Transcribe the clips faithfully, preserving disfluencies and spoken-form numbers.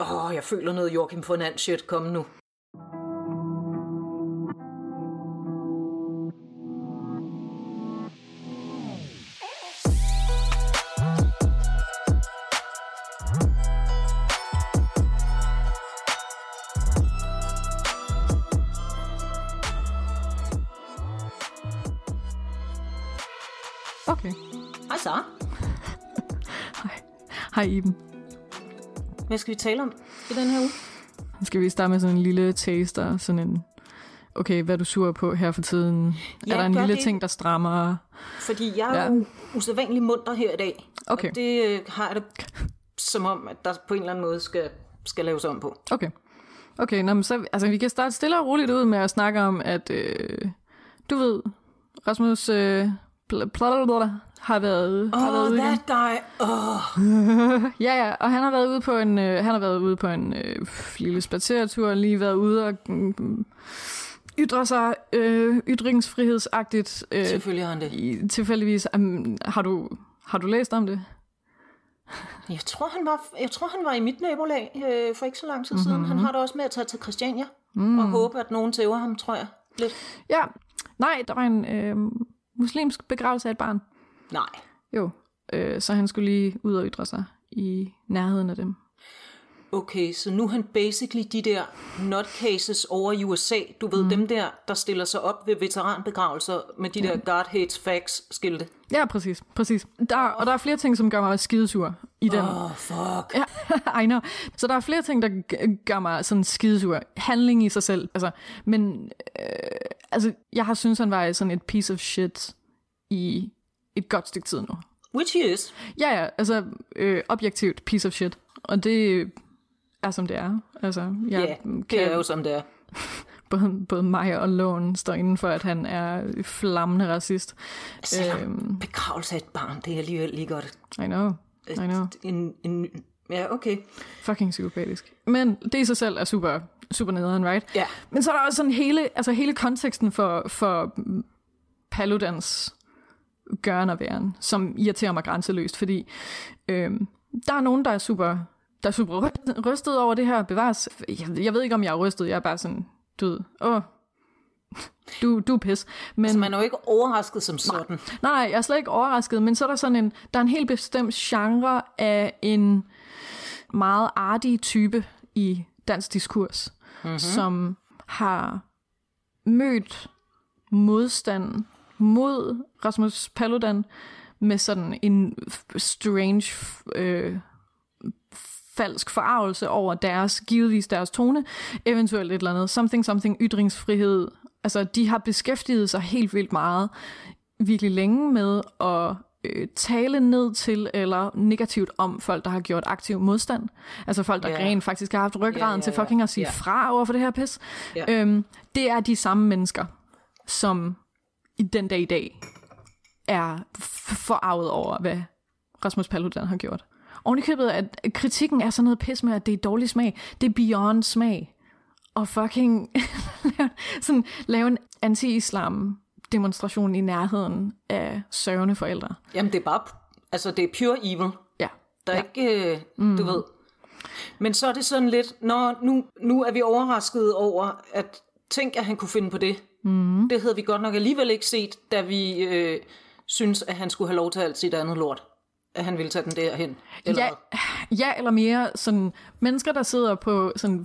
Åh, oh, jeg føler noget Joachim von And shit komme nu. Okay. Hej så. Hej. Hej Iben. Hvad skal vi tale om i den her uge? Nu skal vi starte med sådan en lille taster, sådan en, okay, hvad er du sur på her for tiden? Ja, er der en lille det, ting, der strammer? Fordi jeg ja. er jo usædvanlig munter her i dag. Okay. Og det øh, har jeg det som om, at der på en eller anden måde skal, skal laves om på. Okay. Okay, nå, men så, altså, vi kan starte stille og roligt ud med at snakke om, at øh, du ved, Rasmus... Øh, Blablabla, har været, oh, har været ude that guy. Oh. ja, ja, og han har været ude på en, øh, han har været ude på en øh, lille spadseretur, lige været ude og øh, ytre sig øh, ytringsfrihedsagtigt. Øh, Selvfølgelig har han det. I, tilfældigvis. Um, har du har du læst om det? jeg tror han var, jeg tror han var i mit nabolag øh, for ikke så lang tid mm-hmm. siden. Han har det også med at tage til Christiania mm. og håbe, at nogen tæver ham, tror jeg. Lidt. Ja, nej, der var en øh, muslimsk begravelse af et barn. Nej. Jo, øh, så han skulle lige ud og ytre sig i nærheden af dem. Okay, så nu er han basically de der nutcases over i U S A. Du ved, mm. dem der, der stiller sig op ved veteranbegravelser med de ja. der God hates facts-skilte. Ja, præcis. præcis. Der, og der er flere ting, som gør mig skidesur i den. Åh, oh, fuck. Ja, I know. Så der er flere ting, der gør mig sådan skidesur. Handling i sig selv. Altså, men øh, altså, jeg har syntes, han var sådan et piece of shit i et godt stykke tid nu. Which he is. Ja, ja. Altså, øh, objektivt piece of shit. Og det... er som det er. Altså, jeg yeah, kan... det er jo som det er. både, både mig og Lån står inden for, at han er flammende racist. Æm... begravelse af et barn, det er alligevel lige godt. I know, I know. En, en... Ja, okay. Fucking psykopatisk. Men det i sig selv er super, super nederen, right? Ja. Yeah. Men så er der også sådan hele, altså hele konteksten for, for Paludans gøren og væren, som irriterer mig grænseløst, fordi øhm, der er nogen, der er super... der er super rystet over det her, bevares. Jeg, jeg ved ikke, om jeg er rystet. Jeg er bare sådan, du åh, du, du er pis. Men altså, man er jo ikke overrasket som sådan. Nej, nej, jeg er slet ikke overrasket, men så er der sådan en, der er en helt bestemt genre af en meget artig type i dansk diskurs, mm-hmm. som har mødt modstand mod Rasmus Paludan med sådan en strange... Øh, falsk forarvelse over deres, givetvis deres tone, eventuelt et eller andet, something, something, ytringsfrihed. Altså, de har beskæftiget sig helt vildt meget, virkelig længe med at øh, tale ned til, eller negativt om folk, der har gjort aktiv modstand. Altså folk, der yeah. rent faktisk har haft ryggraden yeah, yeah, til fucking at sige yeah. fra over for det her pis. Yeah. Øhm, det er de samme mennesker, som i den dag i dag er forarvet over, hvad Rasmus Paludan har gjort. Oven i købet, at kritikken er sådan noget pis med, at det er dårlig smag. Det er beyond smag. Og fucking sådan, lave en anti-islam demonstration i nærheden af sørgende forældre. Jamen det er bare, altså det er pure evil. Ja. Der er ja. ikke, øh, du mm. ved. Men så er det sådan lidt, nå, nu, nu er vi overrasket over, at tænk, at han kunne finde på det. Mm. Det havde vi godt nok alligevel ikke set, da vi øh, synes, at han skulle have lov til alt sit andet lort. At han ville tage den derhen? Eller ja, ja, eller mere sådan mennesker, der sidder på sådan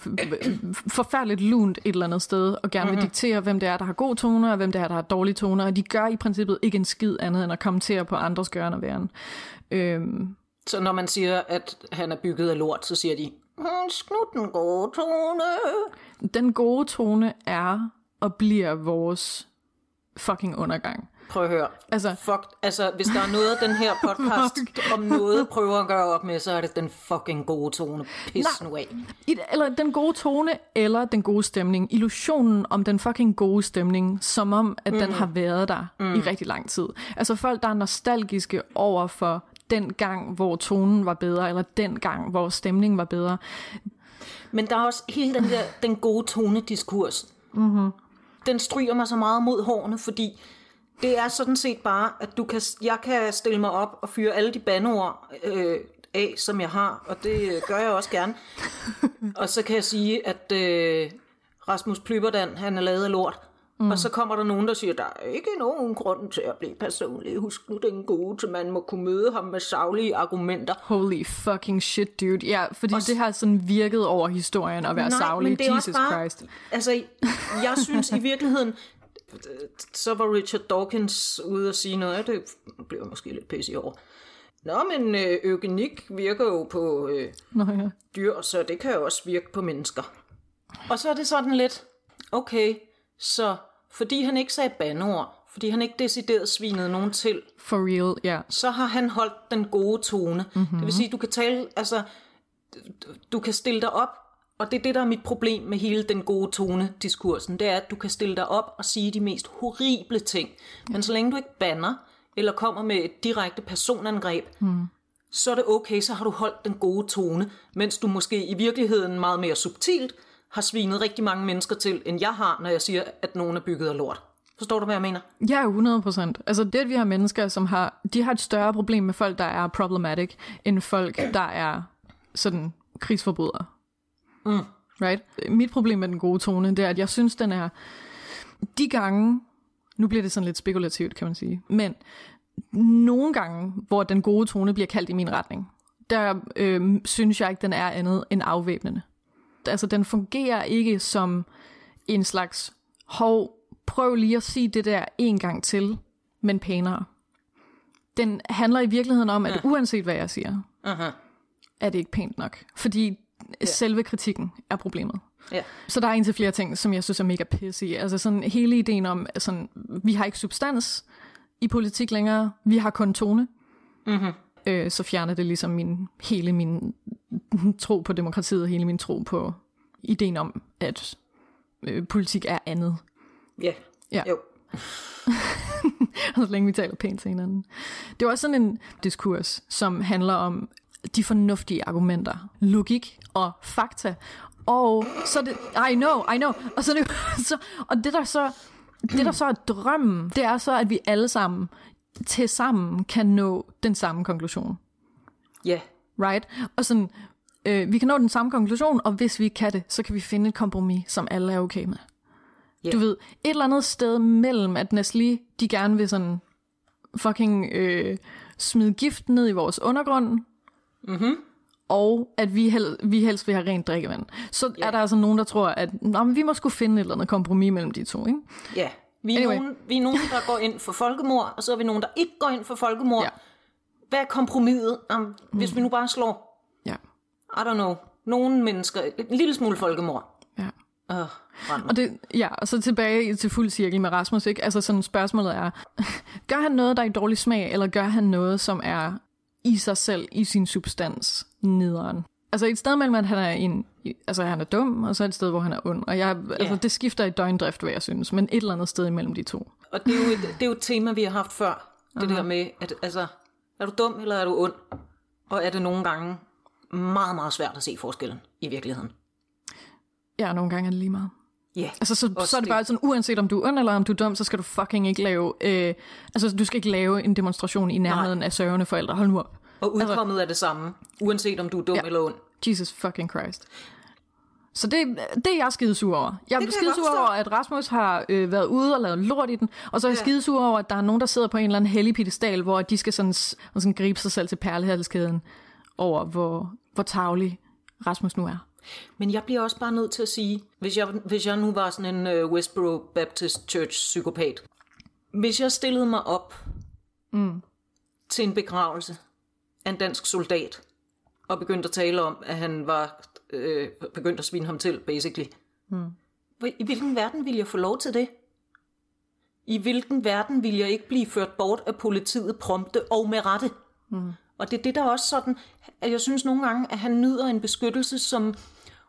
forfærdeligt lunt et eller andet sted, og gerne vil mm-hmm. diktere, hvem det er, der har gode toner, og hvem det er, der har dårlige toner, og de gør i princippet ikke en skid andet, end at kommentere på andres gøren og væren. Øhm. Så når man siger, at han er bygget af lort, så siger de, snud den gode tone. Den gode tone er og bliver vores fucking undergang. Prøv at høre. Altså, Fuck, altså, hvis der er noget den her podcast om noget prøver at gøre op med, så er det den fucking gode tone. Pis nej, nu af. I, eller den gode tone, eller den gode stemning. Illusionen om den fucking gode stemning, som om, at mm. den har været der mm. i rigtig lang tid. Altså folk, der er nostalgiske over for den gang, hvor tonen var bedre, eller den gang, hvor stemningen var bedre. Men der er også hele den der den gode tone-diskurs. Mm-hmm. Den stryger mig så meget mod hårene, fordi... det er sådan set bare, at du kan, jeg kan stille mig op og fyre alle de bandeord øh, af, som jeg har, og det gør jeg også gerne. Og så kan jeg sige, at øh, Rasmus Paludan, han er lavet af lort. Mm. Og så kommer der nogen, der siger, der er ikke nogen grund til at blive personlig. Husk nu den gode, så man må kunne møde ham med saglige argumenter. Holy fucking shit, dude. Ja, fordi og det har sådan virket over historien at være nej, saglig. Men det er Jesus bare, Christ. Altså, jeg synes i virkeligheden, så var Richard Dawkins ude og sige noget. Ja, det bliver måske lidt pisse i år. Nå, men øh, eugenik virker jo på øh, Nå, ja. dyr, så det kan jo også virke på mennesker. Og så er det sådan lidt, okay, så fordi han ikke sagde bandeord, fordi han ikke decideret svinede nogen til, for real, ja. Yeah. Så har han holdt den gode tone. Mm-hmm. Det vil sige, du kan tale, altså, du kan stille dig op, og det er det, der er mit problem med hele den gode tone-diskursen, det er, at du kan stille dig op og sige de mest horrible ting, men yeah. så længe du ikke bander, eller kommer med et direkte personangreb, mm. så er det okay, så har du holdt den gode tone, mens du måske i virkeligheden meget mere subtilt har svinet rigtig mange mennesker til, end jeg har, når jeg siger, at nogen er bygget af lort. Forstår du, hvad jeg mener? Ja, hundrede procent. Altså det, at vi har mennesker, som har, de har et større problem med folk, der er problematic, end folk, der er sådan krigsforbrydere. Mm. Right? Mit problem med den gode tone, det er, at jeg synes, den er de gange, nu bliver det sådan lidt spekulativt, kan man sige, men nogle gange, hvor den gode tone bliver kaldt i min retning, der øh, synes jeg ikke, den er andet end afvæbnende. Altså, den fungerer ikke som en slags, hov, prøv lige at sige det der en gang til, men pænere. Den handler i virkeligheden om, at uh. uanset hvad jeg siger, uh-huh. er det ikke pænt nok. Fordi yeah. selve kritikken er problemet. Yeah. Så der er en til flere ting, som jeg synes er mega pissige. Altså sådan hele ideen om, at sådan, vi har ikke substans i politik længere, vi har kun tone. Mhm. Øh, så fjerner det ligesom min, hele min tro på demokratiet, og hele min tro på ideen om, at øh, politik er andet. Yeah. Ja, jo. Så længe vi taler pænt til hinanden. Det er også sådan en diskurs, som handler om de fornuftige argumenter, logik og fakta, og så det, I know, I know, og, så det, så, og det, der så, det der så er drømmen, det er så, at vi alle sammen til sammen kan nå den samme konklusion. Ja. Yeah. Right? Og sådan, øh, vi kan nå den samme konklusion, og hvis vi kan det, så kan vi finde et kompromis, som alle er okay med. Yeah. Du ved, et eller andet sted mellem, at Nestle, de gerne vil sådan fucking øh, smide gift ned i vores undergrund, mm-hmm. og at vi, hel, vi helst vil have rent drikkevand. Så yeah. er der altså nogen, der tror, at nå, men vi må sgu finde et eller andet kompromis mellem de to, ikke? Ja. Yeah. Vi er, anyway. nogen, vi er nogen, der går ind for folkemord, og så er vi nogen, der ikke går ind for folkemord. Ja. Hvad er kompromiset, um, hvis mm. vi nu bare slår? Ja. I don't know. Nogle mennesker, en lille smule folkemord. Ja. Uh, og, det, ja, og så tilbage til fuld cirkel med Rasmus, ikke? Altså sådan spørgsmålet er, gør han noget, der er i dårlig smag, eller gør han noget, som er i sig selv, i sin substans, nederen? Altså et sted mellem, at han er, en, altså, han er dum, og så et sted, hvor han er ond. Og jeg, yeah. altså, det skifter i døgndrift, hvad jeg synes, men et eller andet sted imellem de to. Og det er jo et, det er jo et tema, vi har haft før. Det uh-huh. der med, at altså, er du dum, eller er du ond? Og er det nogle gange meget, meget svært at se forskellen i virkeligheden? Ja, nogle gange er det lige meget. Ja. Yeah. Altså så, så er det bare sådan, uanset om du er ond, eller om du er dum, så skal du fucking ikke lave, øh, altså du skal ikke lave en demonstration i nærheden Nej. af sørgende forældre. Hold nu op. Og udkommet er det samme, uanset om du er dum ja. eller ond. Jesus fucking Christ. Så det, det er jeg skidesur over. Jeg er skidesur over, at Rasmus har øh, været ude og lavet lort i den, og så er jeg ja. skidesur over, at der er nogen, der sidder på en eller anden hellig piedestal, hvor de skal sådan, sådan gribe sig selv til perlehalskæden over, hvor, hvor tarvelig Rasmus nu er. Men jeg bliver også bare nødt til at sige, hvis jeg, hvis jeg nu var sådan en uh, Westboro Baptist Church-psykopat, hvis jeg stillede mig op mm. til en begravelse, en dansk soldat, og begyndte at tale om, at han var øh, begyndt at svine ham til, basically. Mm. I hvilken verden ville jeg få lov til det? I hvilken verden ville jeg ikke blive ført bort af politiet prompte og med rette? Mm. Og det er det, der også sådan, at jeg synes nogle gange, at han nyder en beskyttelse, som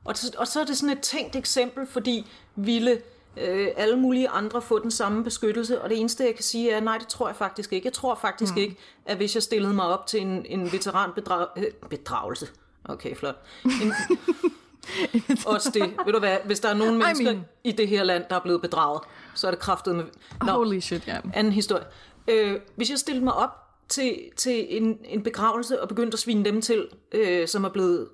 og, og så er det sådan et tænkt eksempel, fordi ville øh, alle mulige andre få den samme beskyttelse, og det eneste, jeg kan sige, er, nej, det tror jeg faktisk ikke. Jeg tror faktisk mm. ikke, at hvis jeg stillede mig op til en, en veteranbedragelse, okay, flot. En, også det, ved du hvad, hvis der er nogen mennesker I mean. i det her land, der er blevet bedraget, så er det kraftet med... No, holy shit, ja. Yeah. Anden historie. Øh, hvis jeg stillede mig op til, til en, en begravelse og begyndte at svine dem til, øh, som er blevet,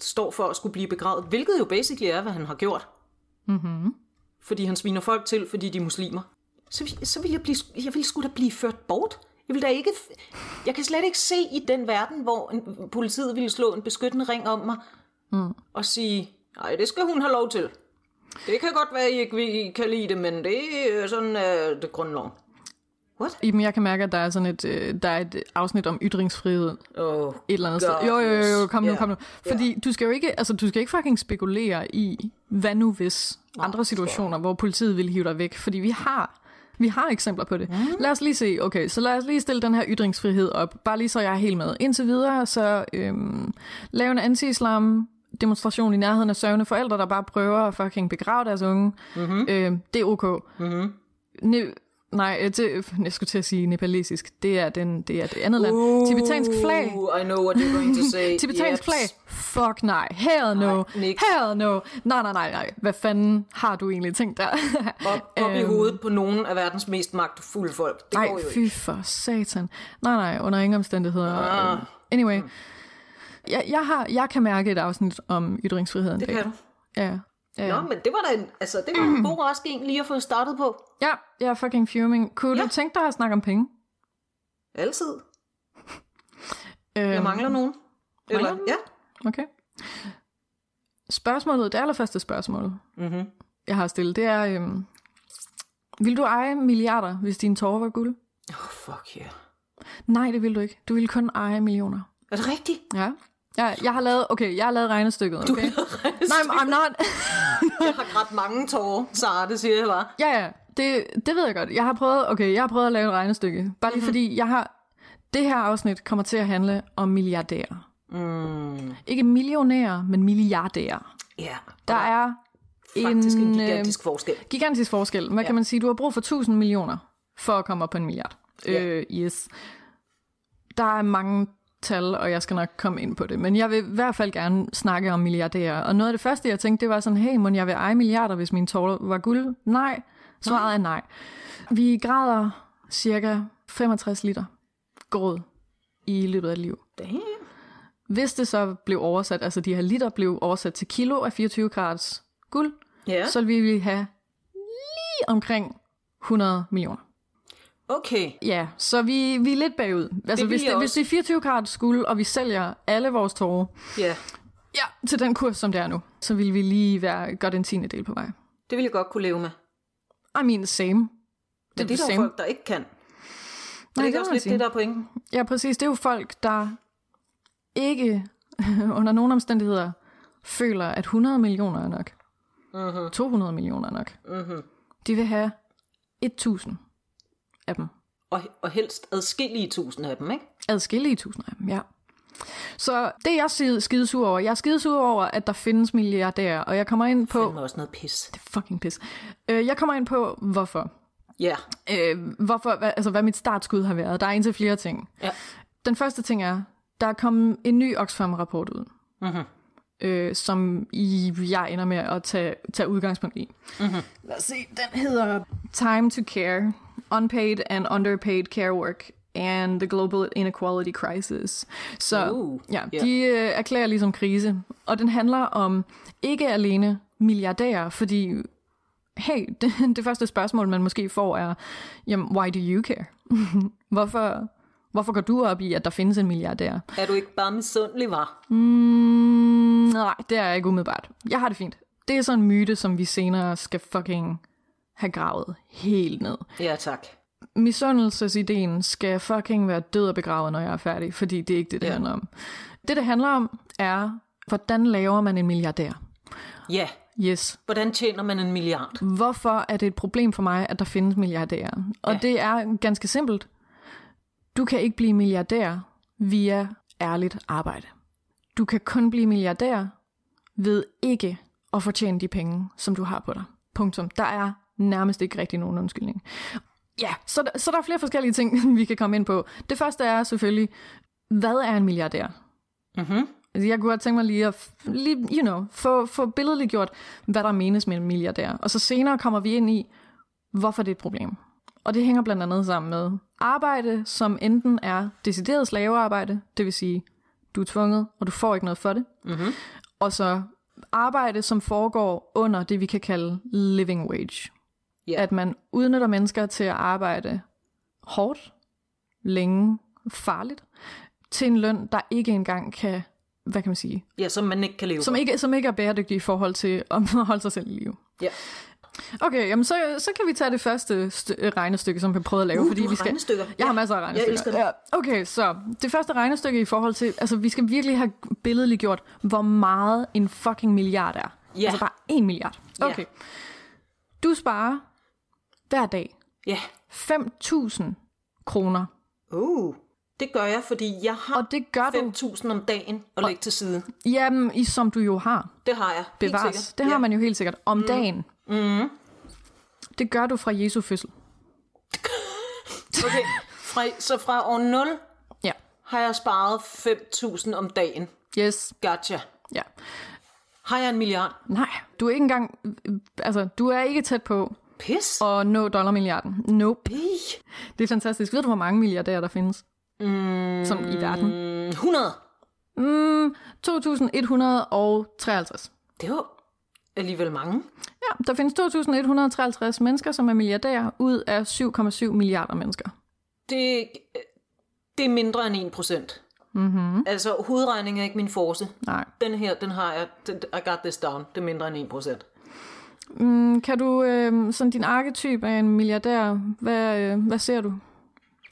står for at skulle blive begravet, hvilket jo basically er, hvad han har gjort. Mm-hmm. Fordi han sviner folk til, fordi de er muslimer. Så, så ville jeg, blive, jeg ville sgu da blive ført bort. Jeg vil da ikke, jeg kan slet ikke se i den verden, hvor en, politiet ville slå en beskyttende ring om mig mm. og sige, nej, det skal hun have lov til. Det kan godt være, I ikke kan lide det, men det er sådan uh, det grundloven. What? Iben, jeg kan mærke, at der er sådan et, der er et afsnit om ytringsfrihed. Oh, et eller andet sted. Jo, jo, jo, jo, kom nu, yeah. kom nu. Fordi yeah. du skal jo ikke, altså du skal ikke fucking spekulere i, hvad nu hvis andre situationer, hvor politiet vil hive dig væk, fordi vi har Vi har eksempler på det. Mm. Lad os lige se. Okay, så lad os lige stille den her ytringsfrihed op. Bare lige så jeg er helt med. Indtil videre, så øhm, lave en anti-islam demonstration i nærheden af sørgende forældre, der bare prøver at fucking begrave deres unge. Mm-hmm. Øhm, det er okay. Mm-hmm. Ne- nej, det, jeg skulle til at sige nepalesisk. Det er, den, det, er det andet land. Ooh, tibetansk flag. I know what you're going to say. Tibetansk yep. flag. Fuck nej. Hell no. Hell no. Nej, nej, nej, nej. Hvad fanden har du egentlig tænkt der? op, op i hovedet på nogen af verdens mest magtfulde folk. Det nej, går jo ikke. Fy for satan. Nej, nej, under ingen omstændigheder. Ah. Anyway. Hmm. Jeg, jeg, har, jeg kan mærke et afsnit om ytringsfriheden. Det kan du. Ja. Ja. Nå, men det var da en, altså, det var en god rask en lige at få startet på. Ja, jeg er fucking fuming. Kunne ja. du tænke dig at snakke om penge? Altid. Øhm, jeg mangler nogen. Mangler Eller, ja. Okay. Spørgsmålet, det allerførste spørgsmål, mm-hmm. jeg har stillet, det er, øhm, vil du eje milliarder, hvis dine tårer var guld? Oh, fuck yeah. Nej, det vil du ikke. Du vil kun eje millioner. Er det rigtigt? Ja. Ja, jeg har lavet, okay, jeg har lavet regnestykket, okay? Du har lavet regnestykket? Nej, I'm not. Jeg har ret mange tårer, Sara, det siger jeg bare. Ja, ja, det, det ved jeg godt. Jeg har prøvet, okay, jeg har prøvet at lave et regnestykke. Bare lige mm-hmm. fordi, jeg har, det her afsnit kommer til at handle om milliardærer. Mm. Ikke millionærer, men milliardærer. Ja. Yeah, der er faktisk en, en gigantisk forskel. Gigantisk forskel. Hvad ja. kan man sige? Du har brug for tusind millioner, for at komme op på en milliard. Yeah. Øh, yes. Der er mange tal, og jeg skal nok komme ind på det. Men jeg vil i hvert fald gerne snakke om milliardærer. Og noget af det første, jeg tænkte, det var sådan, hey, må jeg vil eje milliarder, hvis mine tårer var guld? Nej. Svaret er nej. Vi græder cirka femogtres liter gråd i løbet af et liv. Damn. Hvis det så blev oversat, altså de her liter blev oversat til kilo af fireogtyve karats guld, yeah. så ville vi have lige omkring hundrede millioner. Okay. Ja, så vi, vi er lidt bagud. Altså, det hvis, det, hvis det er fireogtyve karats guld, og vi sælger alle vores tårer yeah. ja, til den kurs, som det er nu, så vil vi lige være godt en tiende del på vej. Det vil jeg godt kunne leve med. I mean, same. Men det er, det er jo folk, der ikke kan. Nej, det er også lidt sige. Det, der er pointen. Ja, præcis. Det er jo folk, der ikke under nogen omstændigheder føler, at hundrede millioner er nok. Mm-hmm. to hundrede millioner er nok. Mm-hmm. De vil have et tusind. Af dem. Og, og helst adskillige tusind af dem, ikke? Adskillige tusind af dem, ja. Så det er jeg skidesur over. Jeg er skidesur over, at der findes milliardærer, og jeg kommer ind på... Det er også noget pis. Det er fucking pis. Øh, jeg kommer ind på, hvorfor. Ja. Yeah. Øh, hvorfor, hva, altså hvad mit startskud har været. Der er indtil flere ting. Ja. Den første ting er, der er kommet en ny Oxfam-rapport ud, mm-hmm. øh, som I, jeg ender med at tage, tage udgangspunkt i. Mm-hmm. Lad os se, den hedder Time to Care. Unpaid and underpaid care work and the global inequality crisis. Så Ooh, ja, yeah. de øh, erklærer ligesom krise. Og den handler om ikke alene milliardærer, fordi hey, det, det første spørgsmål, man måske får er, jamen, why do you care? hvorfor, hvorfor går du op i, at der findes en milliardær? Er du ikke bare misundelig, var? Mm, nej, det er jeg ikke umiddelbart. Jeg har det fint. Det er sådan en myte, som vi senere skal fucking... have gravet helt ned. Ja, tak. Misundelsesideen skal fucking være død og begravet, når jeg er færdig, fordi det er ikke det, det ja. handler om. Det, det handler om, er, hvordan laver man en milliardær? Ja. Yes. Hvordan tjener man en milliard? Hvorfor er det et problem for mig, at der findes milliardærer? Og ja. det er ganske simpelt. Du kan ikke blive milliardær via ærligt arbejde. Du kan kun blive milliardær ved ikke at fortjene de penge, som du har på dig. Punktum. Der er nærmest ikke rigtig nogen undskyldning. Ja, så, så der er flere forskellige ting, vi kan komme ind på. Det første er selvfølgelig, hvad er en milliardær? Mm-hmm. Altså, jeg kunne godt tænke mig lige at lige, you know, få, få billedliggjort, hvad der menes med en milliardær. Og så senere kommer vi ind i, hvorfor det er et problem. Og det hænger blandt andet sammen med arbejde, som enten er decideret slavearbejde, det vil sige, du er tvunget, og du får ikke noget for det. Mm-hmm. Og så arbejde, som foregår under det, vi kan kalde living wage. Yeah. At man udnytter mennesker til at arbejde hårdt, længe, farligt, til en løn, der ikke engang kan, hvad kan man sige? Ja, som man ikke kan leve. Som ikke, som ikke er bæredygtig i forhold til at holde sig selv i live. Ja. Okay, jamen så, så kan vi tage det første st- regnestykke, som vi prøvede at lave. Uh, fordi vi skal... regnestykker. Jeg ja. har masser af regnestykker. Ja, okay, så det første regnestykke i forhold til, altså vi skal virkelig have billedliggjort, hvor meget en fucking milliard er. Ja. Altså bare en milliard. Okay. Ja. Du sparer hver dag ja. fem tusind kroner. Uh. Det gør jeg, fordi jeg har fem tusind om dagen at lægge til side. Jamen, i, som du jo har. Det har jeg, helt Bevares. sikkert. Det ja. har man jo helt sikkert. Om mm. dagen. Mm. Det gør du fra Jesu fødsel. Okay, fra, så fra år nul ja. har jeg sparet fem tusind om dagen. Yes. Gotcha. Ja. Har jeg en milliard? Nej, du er ikke engang... Altså, du er ikke tæt på... Pis? Og nå dollarmilliarden. Nope. Ej. Det er fantastisk. Ved du, hvor mange milliardærer der findes? Mm, som i verden. hundrede Mm, to tusind et hundrede og treoghalvtreds Det var alligevel mange. Ja, der findes to tusind et hundrede og treoghalvtreds mennesker, som er milliardærer, ud af syv komma syv milliarder mennesker. Det, det er mindre end en procent. Mm-hmm. Altså, hovedregningen er ikke min force. Nej. Den her, den har jeg, I got this down, det er mindre end en procent. Mm, kan du, øh, sådan din arketyp af en milliardær, hvad, øh, hvad ser du?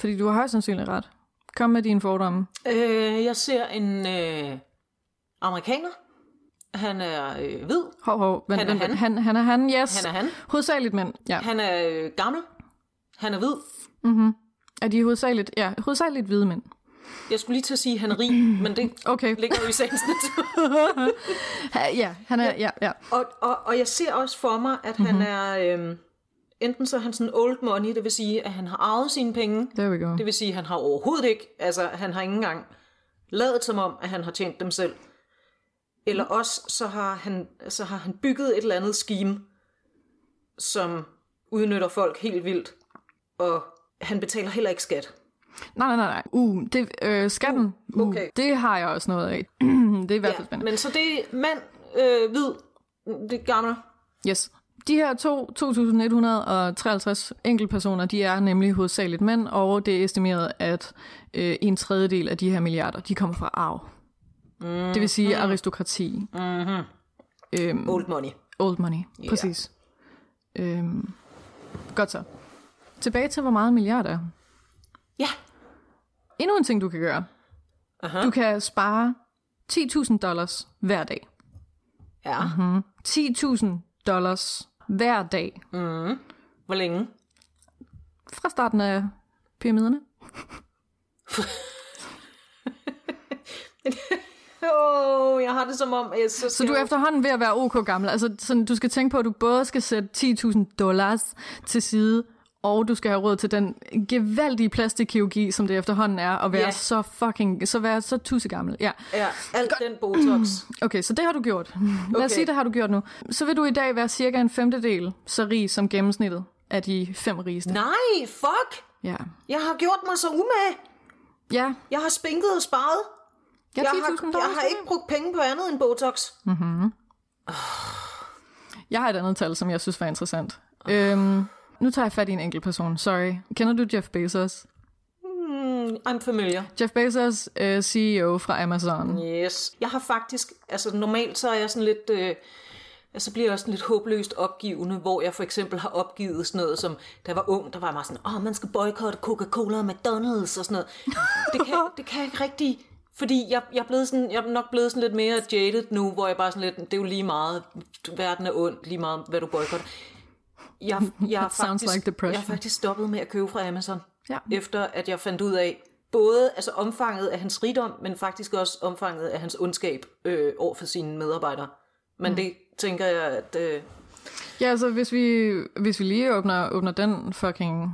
Fordi du har højst sandsynligt ret. Kom med dine fordomme. Øh, jeg ser en øh, amerikaner. Han er øh, hvid. Hov, hov. Han, han, han. han, han er han, yes. Han er han. Hovedsageligt mænd. Ja. Han er øh, gammel. Han er hvid. Mm-hmm. Er de hovedsageligt, ja, hovedsageligt hvide mænd? Jeg skulle lige til at sige, at han er rig, men det okay. ligger jo i sagens natur. Ja, han er, ja, ja. Og, og, og jeg ser også for mig, at mm-hmm. han er... Øh, enten så er han sådan old money, det vil sige, at han har arvet sine penge. There we go. Det vil sige, at han har overhovedet ikke, altså han har ikke engang ladet som om, at han har tjent dem selv. Eller også, så har han, så har han bygget et eller andet scheme, som udnytter folk helt vildt, og han betaler heller ikke skat. Nej, nej, nej, nej. Uh, det, øh, skatten, uh, okay. uh, det har jeg også noget af. Det er i hvert fald ja, spændende. Men så det er mand, øh, hvid, det er gammel. Yes. De her to, to tusind et hundrede og treoghalvtreds enkeltpersoner, de er nemlig hovedsageligt mænd, og det er estimeret, at øh, en tredjedel af de her milliarder, de kommer fra arv. Mm-hmm. Det vil sige aristokrati. Mm-hmm. Øhm, old money. Old money, yeah. Præcis. Øhm, godt så. Tilbage til, hvor meget milliarder er. Ja. Yeah. Endnu en ting, du kan gøre. Uh-huh. Du kan spare ti tusind dollars hver dag. Ja. Mm-hmm. ti tusind dollars hver dag. Mm. Hvor længe? Fra starten af pyramiderne. Åh, oh, jeg har det som om... Jeg så, så du er efterhånden ved at være ok gammel. Altså, sådan, du skal tænke på, at du både skal sætte ti tusind dollars til side, og du skal have råd til den gevaldige plastikkirurgi, som det efterhånden er, at være yeah. så fucking, så være så tussegammel. Ja, ja alt God. Den botox. Okay, så det har du gjort. Lad okay. os sige, det har du gjort nu. Så vil du i dag være cirka en femtedel så rig som gennemsnittet af de fem rigeste. Nej, fuck! Ja. Jeg har gjort mig så umage. Ja. Jeg har spinket og sparet. Ja, jeg, har, jeg har ikke brugt penge på andet end botox. Mm-hmm. Oh. Jeg har et andet tal, som jeg synes var interessant. Oh. Øhm... Nu tager jeg fat i en enkelt person, sorry. Kender du Jeff Bezos? Mm, I'm familiar. Jeff Bezos, uh, C E O fra Amazon. Yes. Jeg har faktisk, altså normalt så er jeg sådan lidt, øh, altså bliver jeg også sådan lidt håbløst opgivende, hvor jeg for eksempel har opgivet sådan noget som, da jeg var ung, der var jeg meget sådan, åh, oh, man skal boykotte Coca-Cola og McDonald's og sådan noget. Det kan, det kan jeg ikke rigtig, fordi jeg, jeg, er blevet sådan, jeg er nok blevet sådan lidt mere jaded nu, hvor jeg bare sådan lidt, det er jo lige meget, verden er ond, lige meget hvad du boykotter. Jeg, jeg, har faktisk, like jeg har faktisk stoppet med at købe fra Amazon, ja. Efter at jeg fandt ud af både altså omfanget af hans rigdom, men faktisk også omfanget af hans ondskab øh, over for sine medarbejdere. Men mm. det tænker jeg, at... Øh... Ja, altså hvis vi, hvis vi lige åbner, åbner den fucking...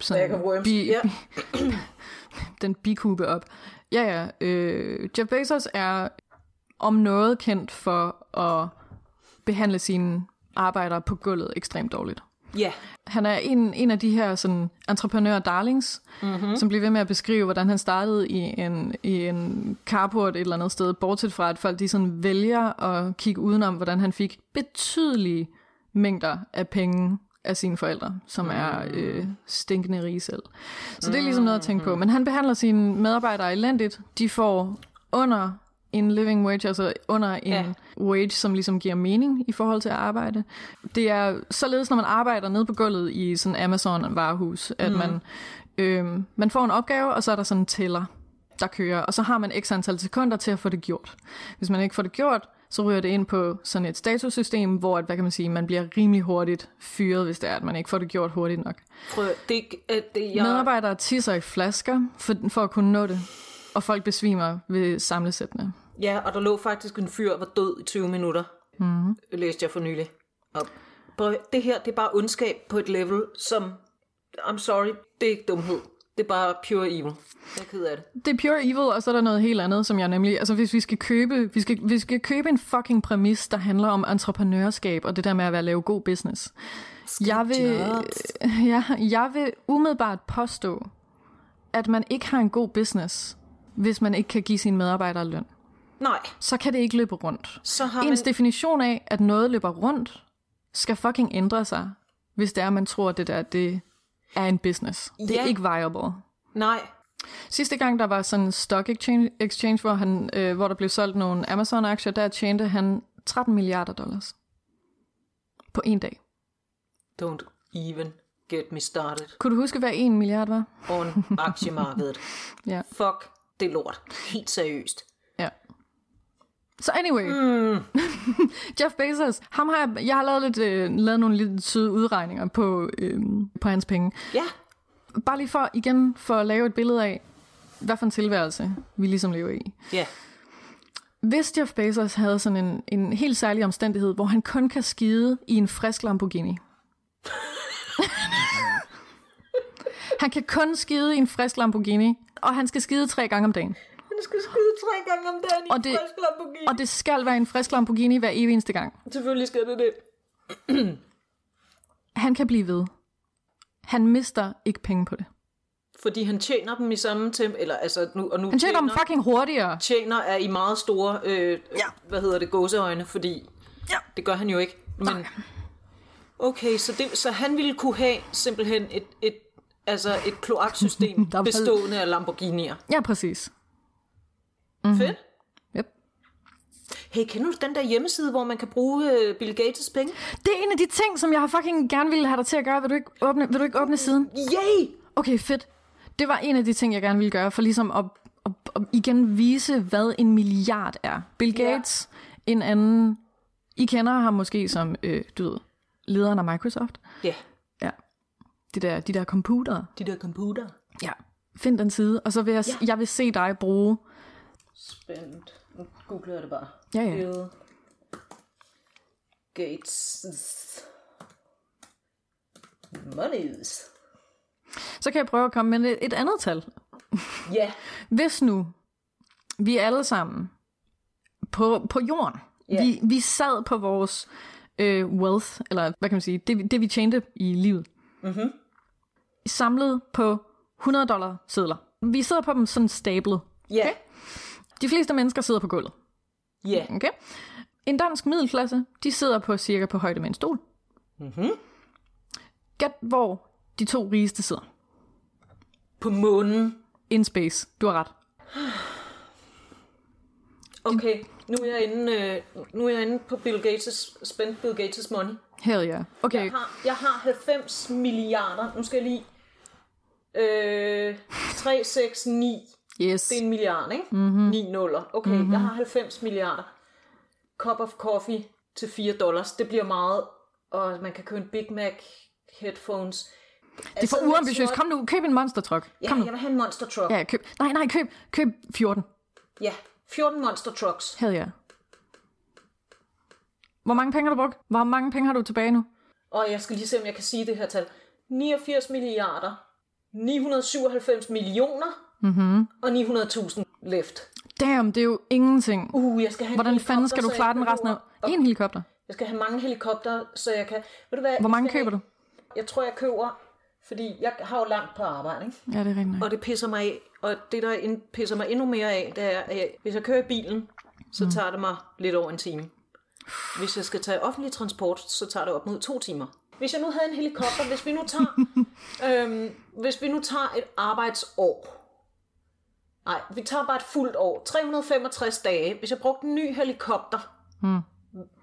Sådan, bi, yeah. den bikube op. Ja, ja. Øh, Jeff Bezos er om noget kendt for at behandle sine... arbejder på gulvet ekstremt dårligt. Yeah. Han er en, en af de her sådan, entreprenør-darlings, mm-hmm. som bliver ved med at beskrive, hvordan han startede i en, i en carport et eller andet sted, bortset fra, at folk de sådan vælger at kigge udenom, hvordan han fik betydelige mængder af penge af sine forældre, som er øh, stinkende rige selv. Så det er ligesom noget at tænke på. Men han behandler sine medarbejdere elendigt. De får under en living wage, altså under en ja. wage, som ligesom giver mening i forhold til at arbejde. Det er således, når man arbejder nede på gulvet i sådan Amazon-varehus, at mm. man, øh, man får en opgave, og så er der sådan en tæller, der kører, og så har man x antal sekunder til at få det gjort. Hvis man ikke får det gjort, så ryger det ind på sådan et statussystem, hvor at, hvad kan man sige, man bliver rimelig hurtigt fyret, hvis det er, at man ikke får det gjort hurtigt nok. Prøv, det, det, jeg... Medarbejdere tisser i flasker for, for at kunne nå det, og folk besvimer ved samlesættene. Ja, og der lå faktisk en fyr, der var død i tyve minutter, mm-hmm. læste jeg for nylig op. Prøv, det her, det er bare ondskab på et level, som, I'm sorry, det er ikke dumhed. Det er bare pure evil. Jeg er ked af det. Det er pure evil, og så er der noget helt andet, som jeg nemlig... Altså, hvis vi skal købe... Vi skal, vi skal købe en fucking præmis, der handler om entreprenørskab, og det der med at være, lave god business. Jeg vil, ja, jeg vil umiddelbart påstå, at man ikke har en god business, hvis man ikke kan give sine medarbejdere løn. Nej. Så kan det ikke løbe rundt. Så har Ens man... definition af, at noget løber rundt, skal fucking ændre sig, hvis det er, man tror, at det der... Det er en business. Det yeah. er ikke viable. Nej. Sidste gang, der var sådan en stock exchange, exchange hvor, han, øh, hvor der blev solgt nogle Amazon-aktier, der tjente han tretten milliarder dollars. På en dag. Don't even get me started. Kunne du huske, hvad en milliard var? On aktiemarkedet. Ja. Fuck, det er lort. Helt seriøst. Ja. Så anyway. Mm. Jeff Bezos, ham har jeg, jeg har lavet, lidt, øh, lavet nogle lidt søde udregninger på, øh, på hans penge. Ja. Yeah. Bare lige for, igen, for at lave et billede af, hvad for en tilværelse vi ligesom lever i. Ja. Yeah. Hvis Jeff Bezos havde sådan en, en helt særlig omstændighed, hvor han kun kan skide i en frisk Lamborghini. Han kan kun skide i en frisk Lamborghini, og han skal skide tre gange om dagen. Du skal skyde tre gange om dagen i og det, en frisk Lamborghini. Og det skal være en frisk Lamborghini hver evig eneste gang. Selvfølgelig skal det det. Han kan blive ved. Han mister ikke penge på det. Fordi han tjener dem i samme tempo, eller altså nu og nu. Han tjener, tjener dem fucking hurtigere. Tjener er i meget store, øh, ja. hvad hedder det, gåseøjne, fordi ja. det gør han jo ikke. Men nej. Okay, så, det, så han ville kunne have simpelthen et, et altså et kloaksystem bestående af Lamborghinier. Ja, præcis. Mm-hmm. Fedt. Yep. Hey, kender du den der hjemmeside, hvor man kan bruge uh, Bill Gates' penge? Det er en af de ting, som jeg har fucking gerne ville have dig til at gøre. Vil du ikke åbne, vil du ikke åbne siden? Yay! Okay, fedt. Det var en af de ting, jeg gerne ville gøre, for ligesom at, at, at igen vise, hvad en milliard er. Bill Gates, yeah. en anden... I kender ham måske som, øh, du ved, lederen af Microsoft. Yeah. Ja. De der, de der computer. De der computer. Ja. Find den side, og så vil jeg, yeah. jeg vil se dig bruge... Spændt. Nu googler jeg det bare. Ja, ja. Bill Gates. Monies. Så kan jeg prøve at komme med et andet tal. Ja. Yeah. Hvis nu vi alle sammen på, på jorden, yeah. vi, vi sad på vores øh, wealth, eller hvad kan man sige, det, det vi tjente i livet, mm-hmm. samlet på hundrede dollar sedler. Vi sidder på dem sådan stablet. Ja. Yeah. Okay? De fleste mennesker sidder på gulvet. Ja. Yeah. Okay. En dansk middelklasse, de sidder på cirka på højde med en stol. Mhm. Gæt hvor de to rigeste sidder. På månen. In space. Du har ret. Okay, nu er jeg inde, øh, nu er jeg inde på Bill Gates' spend Bill Gates' money. Hell yeah. Okay. Jeg har, jeg har halvfems milliarder. Nu skal jeg lige øh, tre, seks, ni. Yes. Det er en milliard, ikke? Mm-hmm. ni nuller. Okay, mm-hmm. jeg har halvfems milliarder. Cup of coffee til fire dollars. Det bliver meget. Og man kan købe en Big Mac, headphones. Det er for uambitiøst. Kom nu, køb en Monster Truck. Ja, Kom jeg nu. vil have en Monster Truck. Ja, køb. Nej, nej, køb, køb fjorten. Ja, fjorten Monster Trucks. Hell yeah. Hvor mange penge har du brugt? Hvor mange penge har du tilbage nu? Og jeg skal lige se, om jeg kan sige det her tal. niogfirs milliarder. ni hundrede syvoghalvfems millioner. Mm-hmm. Og ni hundrede tusind left. Damn, det er jo ingenting. Uh, jeg skal have Hvordan fanden skal du klare den resten af... En helikopter. Jeg skal have mange helikopter, så jeg kan... Ved du hvad, Hvor mange køber have... du? jeg tror, jeg køber, fordi jeg har jo langt på arbejde, ikke? Ja, det er rigtigt. Og det pisser mig af, og det, der pisser mig endnu mere af, det er, at hvis jeg kører i bilen, så mm. tager det mig lidt over en time. Hvis jeg skal tage offentlig transport, så tager det op mod to timer. Hvis jeg nu havde en helikopter, hvis vi nu tager, øhm, hvis vi nu tager et arbejdsår, nej, vi tager bare et fuldt år, tre hundrede og femogtres dage, hvis jeg brugte en ny helikopter mm.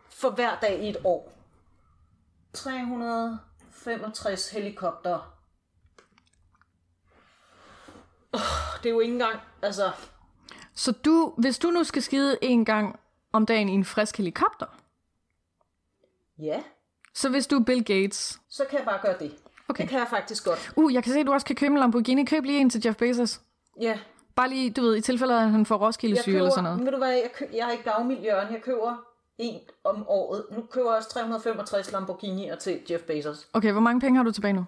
for hver dag i et år, tre hundrede og femogtres helikopter. Oh, det er jo ikke engang, altså. Så du, hvis du nu skal skide en gang om dagen i en frisk helikopter? Ja. Så hvis du er Bill Gates? Så kan jeg bare gøre det. Okay. Det kan jeg faktisk godt. Uh, jeg kan se, at du også kan købe en Lamborghini. Køb lige en til Jeff Bezos. Ja. Bare lige, du ved, i tilfælde, at han får Roskilde-syge eller sådan noget. Ved du hvad, jeg, køb, jeg er ikke gavmild, Jørgen. Jeg køber en om året. Nu køber jeg også tre hundrede og femogtres Lamborghini'er til Jeff Bezos. Okay, hvor mange penge har du tilbage nu?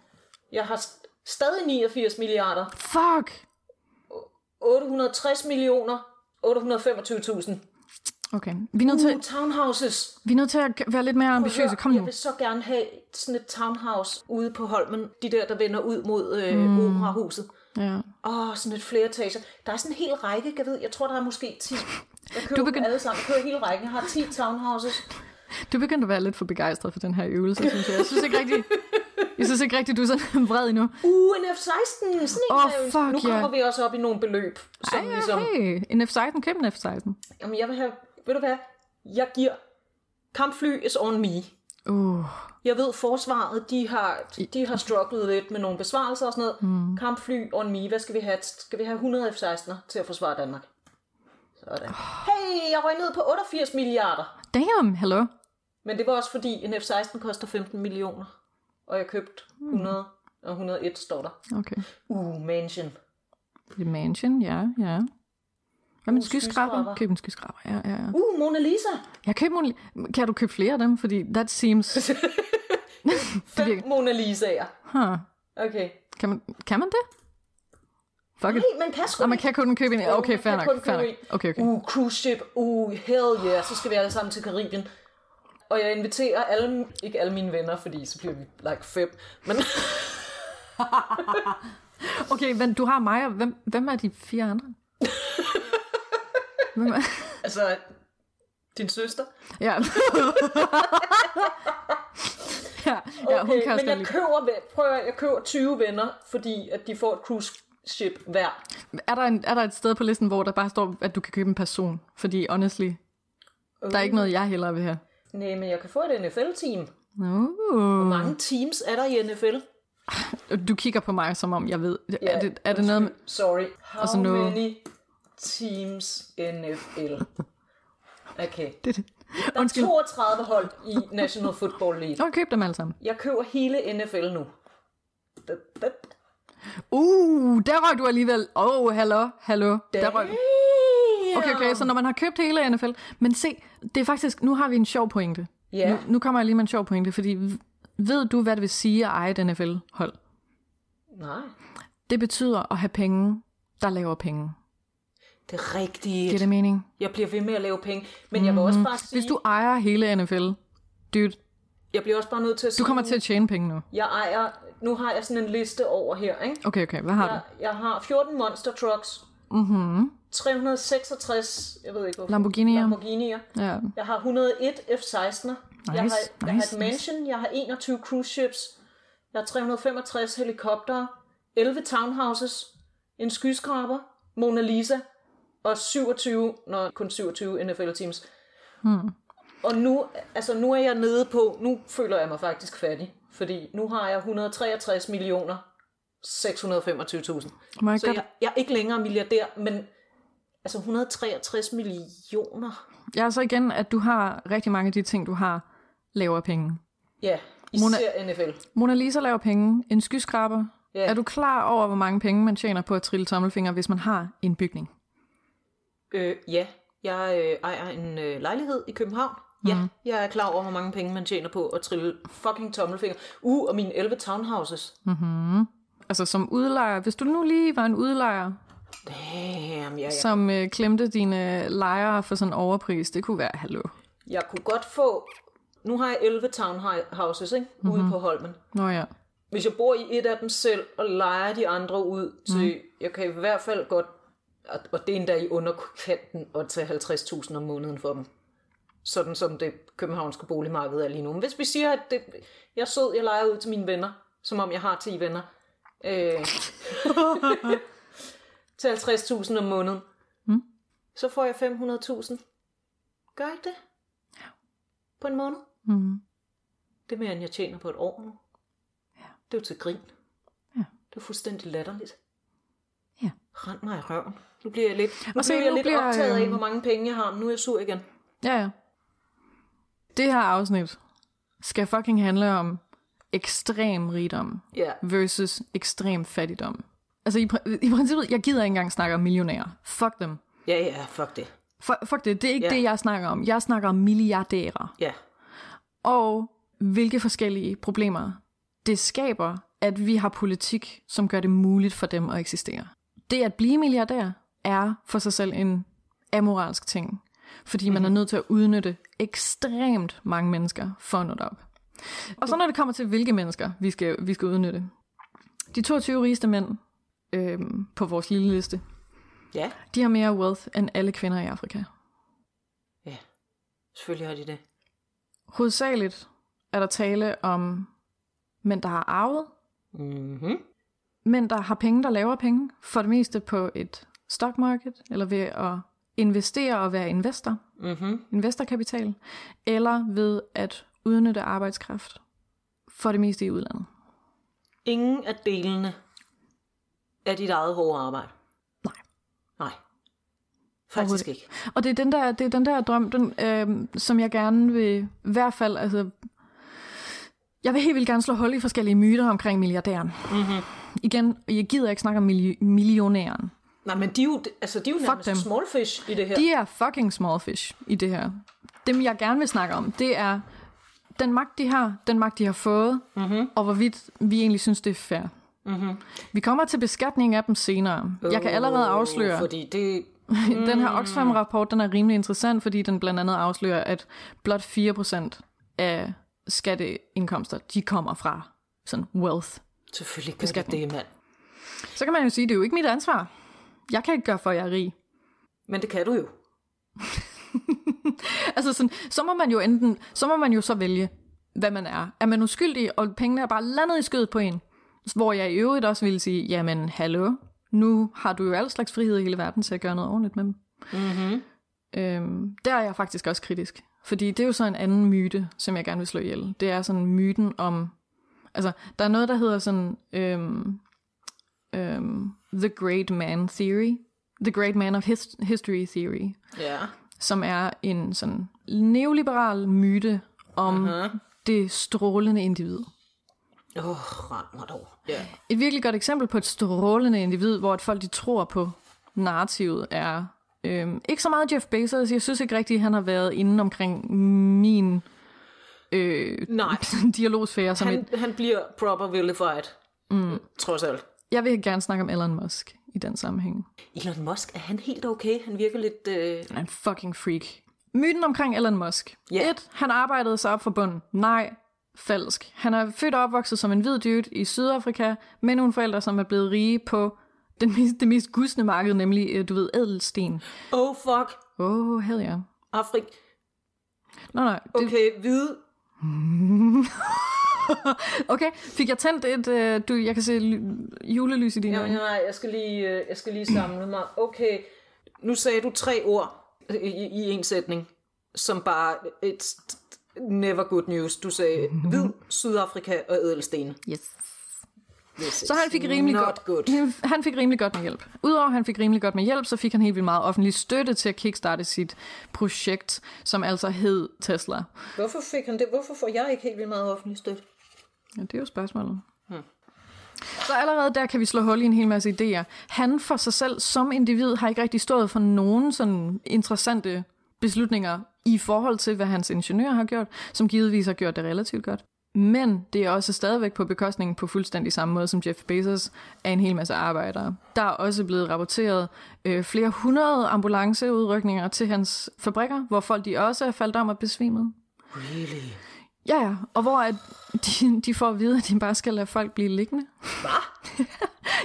Jeg har st- stadig niogfirs milliarder. Fuck! otte hundrede og tres millioner. otte hundrede og femogtyve tusind. Okay. Vi er nødt til uh, townhouses. Vi er nødt til at være lidt mere ambitiøse. Kom nu. Jeg vil så gerne have sådan et townhouse ude på Holmen. De der, der vender ud mod øh, mm. Operahuset. Ja. Åh, oh, sådan et flere etager. Der er sådan en hel række, jeg ved. Jeg tror, der er måske ti. Jeg køber du begynd... alle sammen. Jeg køber hele rækken. Jeg har ti townhouses. Du begyndte at være lidt for begejstret for den her øvelse, synes jeg. Jeg synes ikke rigtigt, jeg synes ikke rigtigt du er sådan vred endnu. Uh, en F seksten. Sådan en oh, fuck, nu kommer yeah. vi også op i nogle beløb. Som ej, ligesom... hey. En F seksten. Køb en F seksten. Jamen, jeg vil have... Ved du hvad? Jeg giver... Kampfly is on me. Uh. Jeg ved, forsvaret, de har, de har strugglet lidt med nogle besvarelser og sådan noget. Mm. Kampfly on me. Hvad skal vi have? Skal vi have hundrede F sekstener til at forsvare Danmark? Sådan. Oh. Hey, jeg røg ned på otteogfirs milliarder. Damn, hello. Men det var også fordi, en F seksten koster femten millioner. Og jeg købte hundrede, mm. og et hundrede og en står der. Okay. Uh, mansion. The mansion, ja, yeah, ja. Yeah. Hvad med en skyskraber? Køb en skyskraber, ja, ja, ja. Uh, Mona Lisa! Jeg køb Mona Lisa. Kan du købe flere af dem? Fordi that seems... Fem Mona Lisa'er. Huh. Okay. Kan man, kan man det? Fuck nej, it. Man kan sgu. Og man kan kun købe en... Okay, fair nok, fair nok. Okay, okay. Uh, cruise ship. Uh, hell yeah. Så skal vi alle sammen til Karibien. Og jeg inviterer alle... Ikke alle mine venner, fordi så bliver vi like fem. Men... okay, men du har mig og... Hvem, hvem er de fire andre? Altså, din søster? Ja. ja, ja okay, hun kan men jeg lige. køber, prøv at, jeg køber tyve venner, fordi at de får et cruise ship hver. Er der, en, er der et sted på listen, hvor der bare står, at du kan købe en person? Fordi, honestly, uh. der er ikke noget, jeg hellere vil have. Nej, men jeg kan få et N F L-team. Uh. Hvor mange teams er der i N F L? Du kigger på mig, som om jeg ved. Ja, er det, er det noget med... Sorry. How noget... many... Teams N F L. Okay. Det, det. Der er toogtredive hold i National Football League. Nå, køb dem alle sammen. Jeg køber hele N F L nu. Da, da. Uh, der røg du alligevel. Åh, oh, hallo, hallo. Der røg du. Okay, okay, så når man har købt hele N F L. Men se, det er faktisk, nu har vi en sjov pointe. Yeah. Nu, nu kommer jeg lige med en sjov pointe, fordi ved du, hvad det vil sige at eje et N F L-hold? Nej. Det betyder at have penge, der laver penge. Det er rigtigt. Giver det mening? Jeg bliver ved med at lave penge. Men mm. jeg vil også bare sige... Hvis du ejer hele N F L, dude... Jeg bliver også bare nødt til at sige... Du kommer til at tjene penge nu. Jeg ejer... Nu har jeg sådan en liste over her, ikke? Okay, okay. Hvad har jeg, du? Jeg har fjorten monster trucks. Mhm. tre hundrede og seksogtres... Jeg ved ikke hvorfor. Lamborghinier. Lamborghinier. Ja. Jeg har et hundrede og en F sekstener. Nice, jeg har, nice, jeg har et mansion. Nice. Jeg har enogtyve cruise ships. Jeg har tre hundrede og femogtres helikoptere. elleve townhouses. En skyskraber. Mona Lisa. Og syvogtyve, når kun syvogtyve N F L-teams. Hmm. Og nu, altså nu er jeg nede på, nu føler jeg mig faktisk fattig, fordi nu har jeg et hundrede og treogtres millioner seks hundrede og femogtyve tusind. Oh så jeg, jeg er ikke længere milliardær, men altså et hundrede og treogtres millioner. Ja, så igen, at du har rigtig mange af de ting, du har, laver penge. Ja, især Mona, N F L. Mona Lisa laver penge, en skyskraber. Ja. Er du klar over, hvor mange penge man tjener på at trille tommelfinger, hvis man har en bygning? Øh, ja, jeg øh, ejer en øh, lejlighed i København. Ja, mm-hmm. Jeg er klar over, hvor mange penge man tjener på at trille fucking tommelfinger. Uh, og mine elleve townhouses. Mm-hmm. Altså som udlejer. Hvis du nu lige var en udlejer, damn, ja, ja. som øh, klemte dine lejere for sådan en overpris, det kunne være hallo. Jeg kunne godt få... Nu har jeg elleve townhouses, ikke? Ude mm-hmm. på Holmen. Nå ja. Hvis jeg bor i et af dem selv og leger de andre ud til, mm. jeg kan i hvert fald godt, og det er endda i underkanten, og tage halvtreds tusind om måneden for dem. Sådan som det københavnske boligmarked er lige nu. Men hvis vi siger, at det, jeg er sød, jeg leger ud til mine venner, som om jeg har ti venner, øh, til halvtreds tusind om måneden, mm. så får jeg fem hundrede tusind. Gør ikke det? Ja. På en måned? Mm. Det er mere, end jeg tjener på et år nu. Ja. Det er jo til grin. Ja. Det er fuldstændig latterligt. Ja. Rend mig i røven. Nu bliver jeg lidt, nu bliver jeg nu lidt bliver, optaget af, hvor mange penge jeg har, men nu er jeg sur igen. Ja, ja. Det her afsnit skal fucking handle om ekstrem rigdom yeah. versus ekstrem fattigdom. Altså i, i princippet, jeg gider ikke engang snakke om millionærer. Fuck dem. Ja, yeah, ja, yeah, fuck det. F- fuck det, det er ikke yeah. det, jeg snakker om. Jeg snakker om milliardærer. Ja. Yeah. Og hvilke forskellige problemer det skaber, at vi har politik, som gør det muligt for dem at eksistere. Det at blive milliardær er for sig selv en amoralsk ting. Fordi man er nødt til at udnytte ekstremt mange mennesker for at nå derop. Og så når det kommer til, hvilke mennesker vi skal, vi skal udnytte. De toogtyve rigeste mænd øh, på vores lille liste, ja. De har mere wealth end alle kvinder i Afrika. Ja, selvfølgelig har de det. Hovedsageligt er der tale om mænd, der har arvet. Mm-hmm. Mænd, der har penge, der laver penge. For det meste på et stock market, eller ved at investere og være investor, mm-hmm. investorkapital, eller ved at udnytte arbejdskraft, for det meste i udlandet. Ingen af delene er dit eget hårde arbejde? Nej. Nej, faktisk ikke. Og det er den der, det er den der drøm, den, øh, som jeg gerne vil, i hvert fald, altså, jeg vil helt vildt gerne slå hul i forskellige myter omkring milliardæren. Mm-hmm. Igen, jeg gider ikke snakke om mil- millionæren. Nej, men de er jo, altså, de er jo nærmest small fish i det her. De er fucking small fish i det her. Dem, jeg gerne vil snakke om, det er den magt, de har, den magt, de har fået, mm-hmm. og hvorvidt vi egentlig synes, det er fair. Mm-hmm. Vi kommer til beskatning af dem senere. Oh, jeg kan allerede afsløre, fordi det... mm. den her Oxfam-rapport, den er rimelig interessant, fordi den blandt andet afslører, at blot fire procent af skatteindkomster, de kommer fra sådan wealth. Selvfølgelig gør det det, mand. Så kan man jo sige, det er jo ikke mit ansvar. Jeg kan ikke gøre for, at jeg er rig. Men det kan du jo. altså sådan, så må man jo enten, så må man jo så vælge, hvad man er. Er man uskyldig, og pengene er bare landet i skødet på en? Hvor jeg i øvrigt også ville sige, jamen hallo, nu har du jo al slags frihed i hele verden til at gøre noget ordentligt med dem. Mm-hmm. Øhm, der er jeg faktisk også kritisk. Fordi det er jo så en anden myte, som jeg gerne vil slå ihjel. Det er sådan myten om, altså der er noget, der hedder sådan... Øhm, øhm, The Great Man Theory, The Great Man of his- History Theory, yeah. som er en sådan neoliberal myte om uh-huh. det strålende individ. Åh, oh, rand dog. Yeah. Et virkelig godt eksempel på et strålende individ, hvor folk de tror på narrativet, er øhm, ikke så meget Jeff Bezos. Jeg synes ikke rigtigt, han har været inde omkring min øh, dialogsfære. Som han, et... han bliver proper vilified, mm. trods alt. Jeg vil gerne snakke om Elon Musk i den sammenhæng. Elon Musk, er han helt okay? Han virker lidt... Øh... Han er en fucking freak. Myten omkring Elon Musk. Yeah. Et, han arbejdede sig op fra bunden. Nej, falsk. Han er født og opvokset som en hvid dude i Sydafrika, med nogle forældre, som er blevet rige på den mest, det mest gusne marked, nemlig, du ved, ædelsten. Oh, fuck. Oh, hell yeah. Afrik. Nå, nej. Det... Okay, hvide. Okay, fik jeg tændt et, øh, du, jeg kan se l- julelys i dine øjne. Nej, jeg skal lige, øh, jeg skal lige samle mig. Okay, nu sagde du tre ord i, i en sætning, som bare, it's never good news. Du sagde hvid, Sydafrika og ædelsten. Yes. Så han fik rimelig godt, good. han fik rimelig godt med hjælp. Udover han fik rimelig godt med hjælp, så fik han helt vildt meget offentlig støtte til at kickstarte sit projekt, som altså hed Tesla. Hvorfor fik han det? Hvorfor får jeg ikke helt vildt meget offentlig støtte? Ja, det er jo spørgsmålet. Hmm. Så allerede der kan vi slå hul i en hel masse idéer. Han for sig selv som individ har ikke rigtig stået for nogen sådan interessante beslutninger i forhold til, hvad hans ingeniører har gjort, som givetvis har gjort det relativt godt. Men det er også stadigvæk på bekostningen på fuldstændig samme måde som Jeff Bezos af en hel masse arbejdere. Der er også blevet rapporteret øh, flere hundrede ambulanceudrykninger til hans fabrikker, hvor folk de også er faldet om og besvimet. Really? Ja, ja. Og hvor at de, de får at vide, at de bare skal lade folk blive liggende. Hvad?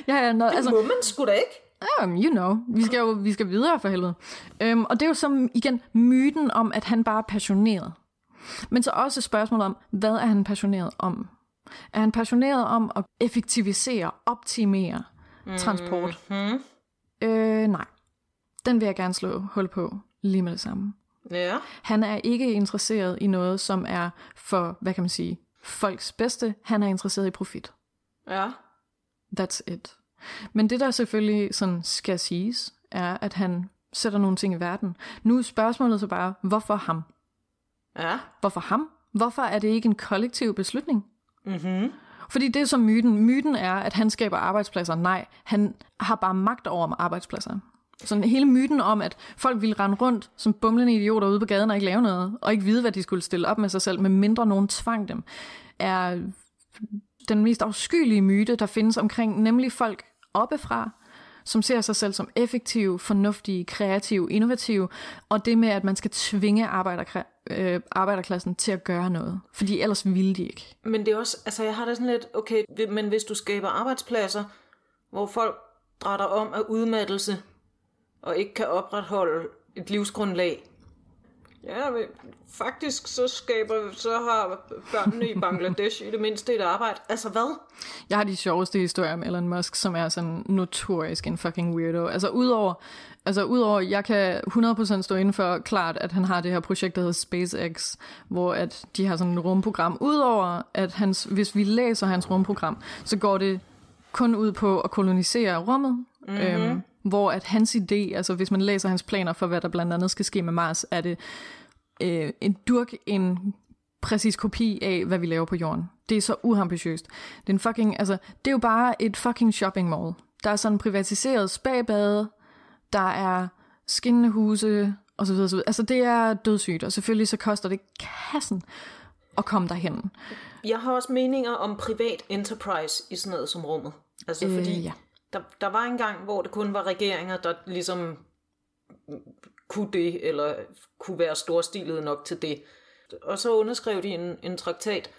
ja, ja, noget, det altså, må man sgu da ikke. Um, you know, vi skal jo vi skal videre for helvede. Um, og det er jo som igen myten om, at han bare er passioneret. Men så også spørgsmålet om, hvad er han passioneret om? Er han passioneret om at effektivisere, optimere transport? Mm-hmm. Øh, nej. Den vil jeg gerne slå hul på lige med det samme. Ja. Han er ikke interesseret i noget, som er for, hvad kan man sige, folks bedste. Han er interesseret i profit. Ja. That's it. Men det, der selvfølgelig sådan skal siges, er, at han sætter nogle ting i verden. Nu er spørgsmålet så bare, hvorfor ham? Ja. Hvorfor ham? Hvorfor er det ikke en kollektiv beslutning? Mm-hmm. Fordi det er som myten. Myten er, at han skaber arbejdspladser. Nej, han har bare magt over arbejdspladser. Så hele myten om, at folk ville rende rundt som bumlende idioter ude på gaden og ikke lave noget, og ikke vide, hvad de skulle stille op med sig selv, med mindre nogen tvang dem, er den mest afskyelige myte, der findes omkring nemlig folk oppefra, som ser sig selv som effektive, fornuftige, kreative, innovative, og det med, at man skal tvinge arbejderkræ- øh, arbejderklassen til at gøre noget, fordi ellers ville de ikke. Men det er også, altså jeg har da sådan lidt, okay, men hvis du skaber arbejdspladser, hvor folk drætter om af udmattelse, og ikke kan opretholde et livsgrundlag. Ja, men faktisk så skaber, så har børnene i Bangladesh i det mindste et arbejde. Altså hvad? Jeg har de sjoveste historier om Elon Musk, som er sådan notorisk en fucking weirdo. Altså udover, altså udover, jeg kan hundrede procent stå inden for klart, at han har det her projekt, der hedder SpaceX, hvor at de har sådan et rumprogram. Udover, at hans, hvis vi læser hans rumprogram, så går det kun ud på at kolonisere rummet. Mm-hmm. Øhm, hvor at hans idé, altså hvis man læser hans planer for, hvad der blandt andet skal ske med Mars, er det øh, en durk, en præcis kopi af, hvad vi laver på jorden. Det er så uambitiøst. Det er en fucking, altså, det er jo bare et fucking shopping mall. Der er sådan privatiseret spabade, der er skinnende huse, osv. osv. Altså det er dødssygt, og selvfølgelig så koster det kassen at komme derhen. Jeg har også meninger om privat enterprise i sådan noget som rummet. Altså øh, fordi... Ja. Der, der var en gang, hvor det kun var regeringer, der ligesom kunne det, eller kunne være storstilede nok til det. Og så underskrev de en, en traktat,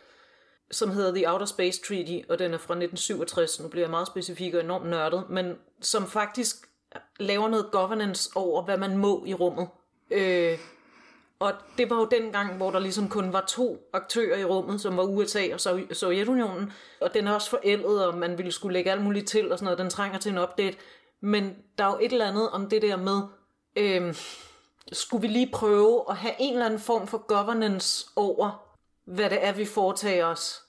som hedder The Outer Space Treaty, og den er fra nitten syvogtres. Nu bliver jeg meget specifik og enormt nørdet, men som faktisk laver noget governance over, hvad man må i rummet. Øh, og det var jo den gang, hvor der ligesom kun var to aktører i rummet, som var U S A og Sov- Sovjetunionen, og den er også forældet, og man ville skulle lægge alt muligt til og sådan noget, den trænger til en update, men der er jo et eller andet om det der med, øh, skulle vi lige prøve at have en eller anden form for governance over, hvad det er, vi foretager os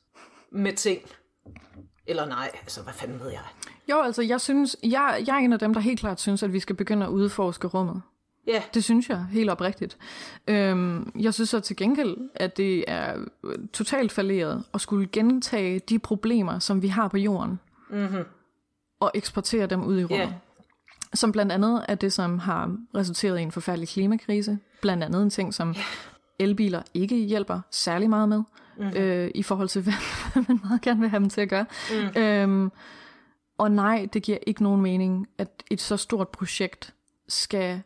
med ting, eller nej, altså hvad fanden ved jeg? Jo, altså jeg synes, jeg, jeg er en af dem, der helt klart synes, at vi skal begynde at udforske rummet. Ja, yeah. Det synes jeg helt oprigtigt. Øhm, jeg synes så til gengæld, at det er totalt falleret at skulle gentage de problemer, som vi har på jorden, mm-hmm. og eksportere dem ud i rummet. Yeah. Som blandt andet er det, som har resulteret i en forfærdelig klimakrise. Blandt andet en ting, som yeah. elbiler ikke hjælper særlig meget med, mm-hmm. øh, i forhold til, hvad man meget gerne vil have dem til at gøre. Mm. Øhm, og nej, det giver ikke nogen mening, at et så stort projekt skal...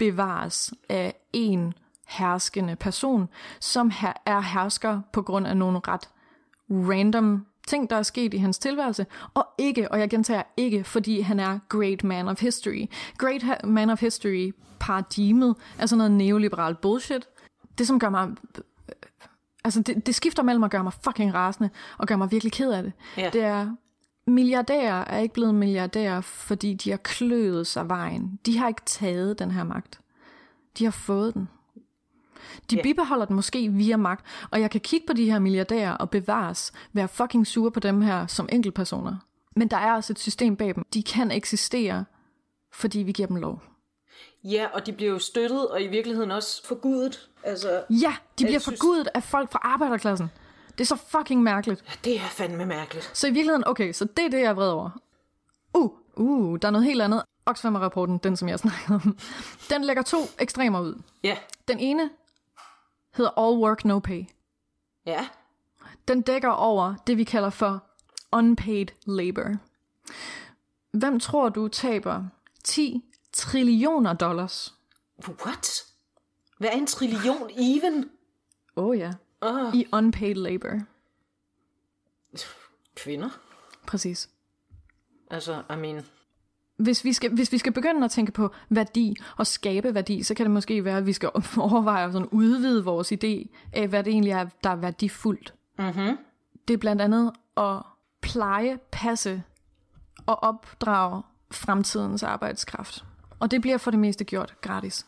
bevares af en herskende person, som her er hersker på grund af nogle ret random ting, der er sket i hans tilværelse, og ikke, og jeg gentager ikke, fordi han er great man of history. Great ha- man of history paradigmet er sådan noget neoliberalt bullshit. Det som gør mig, altså det, det skifter mellem at gøre mig fucking rasende, og gør mig virkelig ked af det. Yeah. Det er... Milliardærer er ikke blevet milliardærer, fordi de har kløet sig vejen. De har ikke taget den her magt. De har fået den. De yeah. bibeholder den måske via magt, og jeg kan kigge på de her milliardærer og bevares, være fucking sure på dem her som enkeltpersoner. Men der er også et system bag dem. De kan eksistere, fordi vi giver dem lov. Ja, og de bliver jo støttet, og i virkeligheden også forgudet. Altså, ja, de bliver forgudet af folk fra arbejderklassen. Det er så fucking mærkeligt. Ja, det er fandme mærkeligt. Så i virkeligheden, okay, så det er det, jeg er vred over. Uh, uh, der er noget helt andet. Oxfam-rapporten, den som jeg snakkede om, den lægger to ekstremer ud. Ja. Yeah. Den ene hedder All Work, No Pay. Ja. Yeah. Den dækker over det, vi kalder for unpaid labor. Hvem tror du taber ti trillioner dollars? What? Hvad er en trillion even? Åh oh, ja. uh. i unpaid labor. Kvinder? Præcis. Altså, I mean... Hvis vi, skal, hvis vi skal begynde at tænke på værdi og skabe værdi, så kan det måske være, at vi skal overveje at sådan udvide vores idé af, hvad det egentlig er, der er værdifuldt. Mm-hmm. Det er blandt andet at pleje, passe og opdrage fremtidens arbejdskraft. Og det bliver for det meste gjort gratis.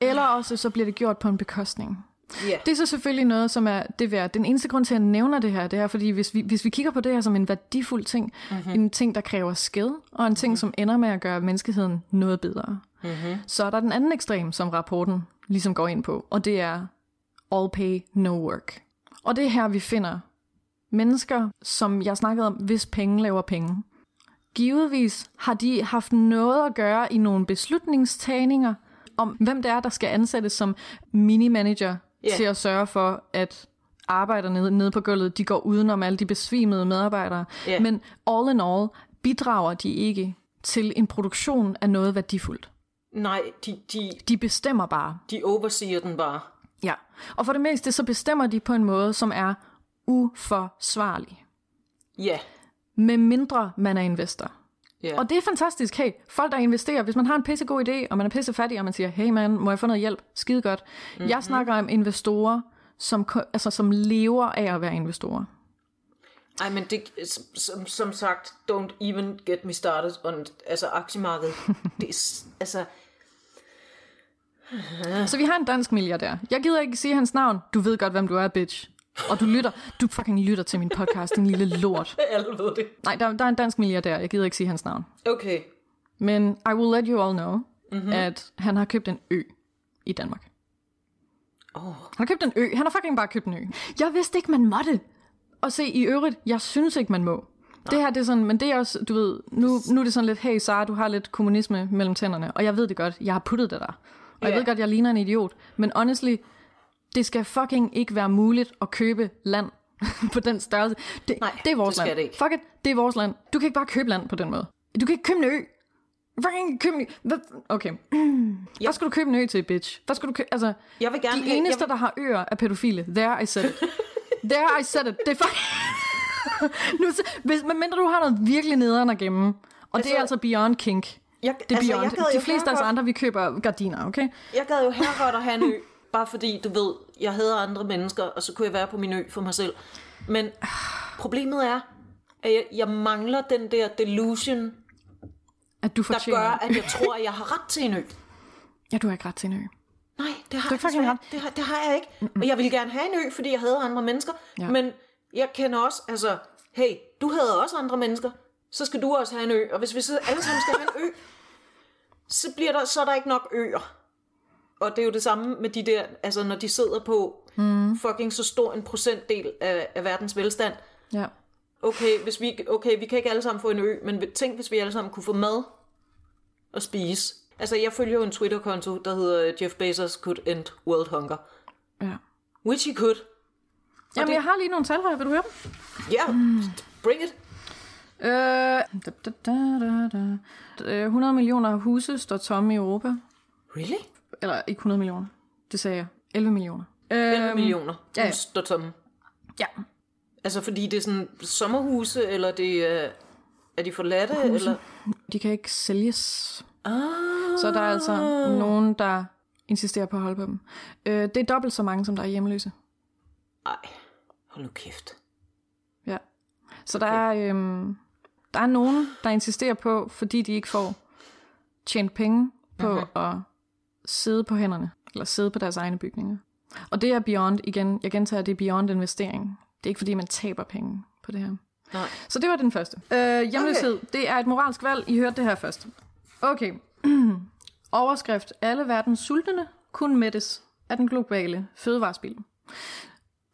Eller også så bliver det gjort på en bekostning. Yeah. Det er så selvfølgelig noget, som er det værd. Den eneste grund til, at jeg nævner det her, det er, fordi hvis vi, hvis vi kigger på det her som en værdifuld ting, mm-hmm. en ting, der kræver skæd, og en ting, mm-hmm. som ender med at gøre menneskeheden noget bedre, mm-hmm. så er der den anden ekstrem, som rapporten ligesom går ind på, og det er all pay, no work. Og det er her, vi finder mennesker, som jeg snakkede om, hvis penge laver penge. Givetvis har de haft noget at gøre i nogle beslutningstagninger om, hvem det er, der skal ansættes som mini-manager, yeah. til at sørge for, at arbejderne nede på gulvet, de går udenom alle de besvimede medarbejdere. Yeah. Men all in all bidrager de ikke til en produktion af noget værdifuldt. Nej, de... De, de bestemmer bare. De overseer den bare. Ja, og for det meste, så bestemmer de på en måde, som er uforsvarlig. Ja. Yeah. Med mindre man er investor. Yeah. Og det er fantastisk. Hey, folk der investerer, hvis man har en pissegod idé, og man er pissefattig, og man siger, hey man, må jeg få noget hjælp? Skide godt. Mm-hmm. Jeg snakker om investorer, som, altså, som lever af at være investorer. Ej, men det, som, som sagt, don't even get me started on, altså aktiemarkedet. Det er, altså... Så vi har en dansk milliardær. Jeg gider ikke sige hans navn. Du ved godt, hvem du er, bitch. Og du lytter, du fucking lytter til min podcast, din lille lort. Jeg ved det. Nej, der, der er en dansk milliardær, jeg gider ikke sige hans navn. Okay. Men I will let you all know, mm-hmm. at han har købt en ø i Danmark. Oh. Han har købt en ø, han har fucking bare købt en ø. Jeg vidste ikke, man måtte. Og se, i øvrigt, jeg synes ikke, man må. Det her, det er sådan, men det er også, du ved, nu, nu er det sådan lidt, hey Sara, du har lidt kommunisme mellem tænderne, og jeg ved det godt, jeg har puttet det der. Og yeah. jeg ved godt, jeg ligner en idiot, men honestly... Det skal fucking ikke være muligt at købe land på den størrelse. Det, nej, det er vores det land. Det fuck it, det er vores land. Du kan ikke bare købe land på den måde. Du kan ikke købe en ø. Fucking købe en ø. Okay. Ja. Hvad skal du købe en ø til, bitch? Hvad skal du købe? Altså, jeg vil gerne de have, eneste, vil... der har øer, er pædofile. There I said it. There I said it. Det er fucking... nu, hvis, men mindre du har noget virkelig nederen at gemme. Og altså, det er altså beyond kink. Jeg, det er altså, beyond. De fleste af os andre, vi køber gardiner, okay? Jeg gad jo her godt at have en ø. Bare fordi, du ved, jeg hader andre mennesker, og så kunne jeg være på min ø for mig selv. Men problemet er, at jeg, jeg mangler den der delusion, at du der gør, at jeg tror, at jeg har ret til en ø. Ja, du har ikke ret til en ø. Nej, det har, jeg, ikke ret. Det har, det har jeg ikke. Mm-mm. Og jeg ville gerne have en ø, fordi jeg hader andre mennesker. Ja. Men jeg kender også, altså, hey, du hader også andre mennesker, så skal du også have en ø. Og hvis vi så alle sammen skal have en ø, så, bliver der, så er der ikke nok øer. Og det er jo det samme med de der, altså når de sidder på mm. fucking så stor en procentdel af, af verdens velstand. Ja. Okay, hvis vi, okay, vi kan ikke alle sammen få en ø, men tænk, hvis vi alle sammen kunne få mad og spise. Altså, jeg følger jo en Twitter-konto, der hedder Jeff Bezos could end world hunger. Ja. Which he could. Og jamen, det... jeg har lige nogle tal her, vil du høre dem? Ja, yeah, mm. bring it. Øh, da, da, da, da. hundrede millioner huse står tomme i Europa. Really? Eller ikke hundrede millioner. Det sagde jeg. elleve millioner. elleve millioner. Ja, ja. Står tomme. Ja. Altså fordi det er sådan sommerhuse, eller det er, er de forladte? Huse. Eller? De kan ikke sælges. Ah. Så der er altså nogen, der insisterer på at holde på dem. Det er dobbelt så mange, som der er hjemløse. Ej, hold nu kæft. Ja. Så okay. der, er, øhm, der er nogen, der insisterer på, fordi de ikke får tjent penge på at... Okay. sidde på hænderne, eller sidde på deres egne bygninger. Og det er beyond, igen, jeg gentager, det er beyond investering. Det er ikke fordi, man taber penge på det her. Nej. Så det var den første. Øh, hjemløshed, okay. Det er et moralsk valg. I hørte det her først. Okay. Overskrift. Alle verdens sultne kun mættes af den globale fødevarespild.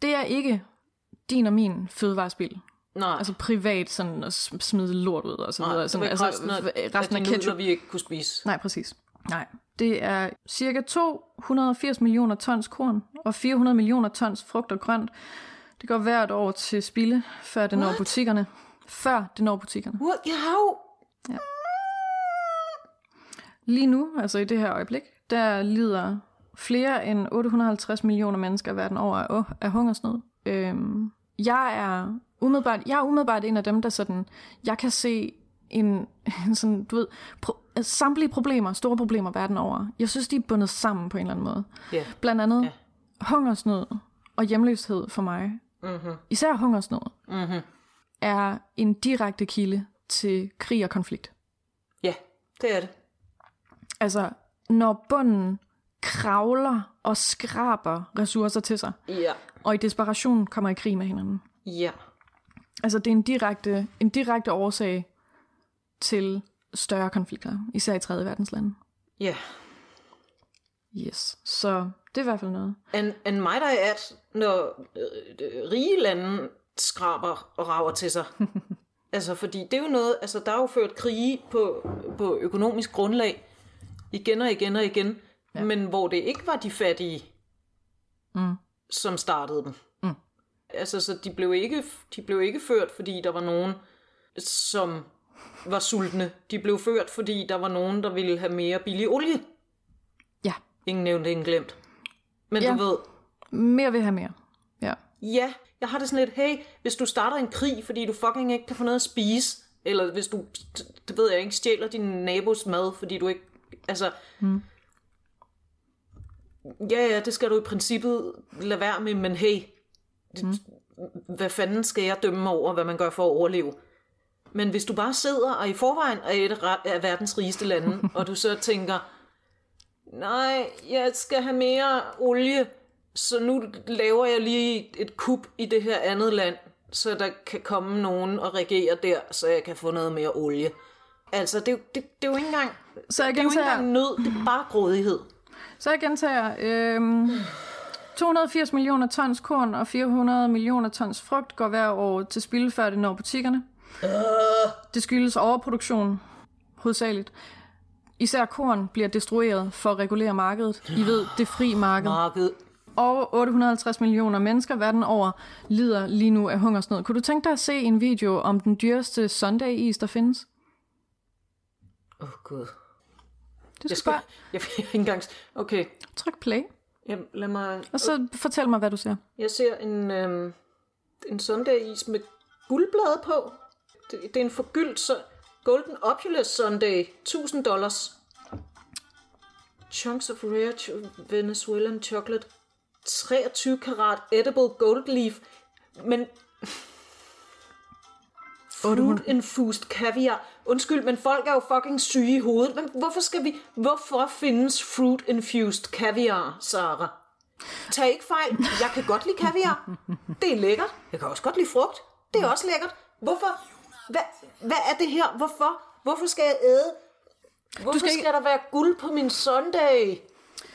Det er ikke din og min fødevarespild. Nej. Altså privat, sådan at smide lort ud og så videre. Nej, sådan, altså, resten af, resten af, af ketchup, vi ikke kunne spise. Nej, præcis. Nej. Det er cirka to hundrede og firs millioner tons korn og fire hundrede millioner tons frugt og grønt. Det går hvert år til spilde, før det What? når butikkerne. Før det når butikkerne. What? Ja. Lige nu, altså i det her øjeblik, der lider Flere end otte hundrede og halvtreds millioner mennesker verden over er hungersnød. Øhm, jeg er umiddelbart, jeg er umiddelbart en af dem, der sådan, jeg kan se en, en sådan, du ved, pro- samtlige problemer, store problemer verden over. Jeg synes, de er bundet sammen på en eller anden måde. Yeah. Blandt andet yeah. hungersnød og hjemløshed for mig. Mm-hmm. Især hungersnød mm-hmm. er en direkte kilde til krig og konflikt. Ja, yeah, det er det. Altså, når bunden kravler og skraber ressourcer til sig, yeah. og i desperation kommer i krig med hinanden. Ja. Yeah. Altså, det er en direkte, en direkte årsag til større konflikter, især i tredje verdens lande. Ja. Yeah. Yes, så det er i hvert fald noget. And, and might I add, når øh, rige lande skraber og rager til sig. Altså, fordi det er jo noget, altså, der er jo ført krige på, på økonomisk grundlag igen og igen og igen, ja. Men hvor det ikke var de fattige, mm. som startede dem. Mm. Altså, så de blev, ikke, de blev ikke ført, fordi der var nogen, som var sultne. De blev ført, fordi der var nogen, der ville have mere billig olie. Ja. Ingen nævnt, ingen glemt. Men ja. Du ved... Mere vil have mere. Ja. Ja, jeg har det sådan lidt, hey, hvis du starter en krig, fordi du fucking ikke kan få noget at spise, eller hvis du, det ved jeg ikke, stjæler din nabos mad, fordi du ikke... Altså, mm. ja, ja, det skal du i princippet lade være med, men hey, det, mm. hvad fanden skal jeg dømme over, hvad man gør for at overleve? Men hvis du bare sidder, og i forvejen er et af verdens rigeste lande, og du så tænker, nej, jeg skal have mere olie, så nu laver jeg lige et kup i det her andet land, så der kan komme nogen og regere der, så jeg kan få noget mere olie. Altså, det, det, det er jo ikke engang, så jeg gentager, det er jo ikke engang nød, det er bare grådighed. Så jeg gentager, øh, to hundrede og firs millioner tons korn og fire hundrede millioner tons frugt går hver år til spilde, før det når butikkerne. Øh. Det skyldes overproduktion, hovedsageligt. Især korn bliver destrueret for at regulere markedet. I ved, det frie marked. Marked. Og otte hundrede og halvtreds millioner mennesker verden over lider lige nu af hungersnød. Kunne du tænke dig at se en video om den dyreste sundae-is, der findes? Åh, oh, Gud. Det jeg skal bare... Jeg vil ikke engang... Okay. Tryk play. Jamen, lad mig... Og så fortæl mig, hvad du ser. Jeg ser en, øh, en sundae-is med guldblade på. Det, det er en forgyldt... Så... Golden Opulus Sunday, tusind dollars. Chunks of rare Venezuelan chocolate. treogtyve karat edible gold leaf. Men... Fruit-infused caviar. Undskyld, men folk er jo fucking syge i hovedet. Men hvorfor skal vi... Hvorfor findes fruit-infused caviar, Sarah? Tag ikke fejl. Jeg kan godt lide kaviar. Det er lækkert. Jeg kan også godt lide frugt. Det er også lækkert. Hvorfor... Hvad, hvad er det her? Hvorfor? Hvorfor skal jeg æde? Hvorfor skal, ikke... skal der være guld på min sundae?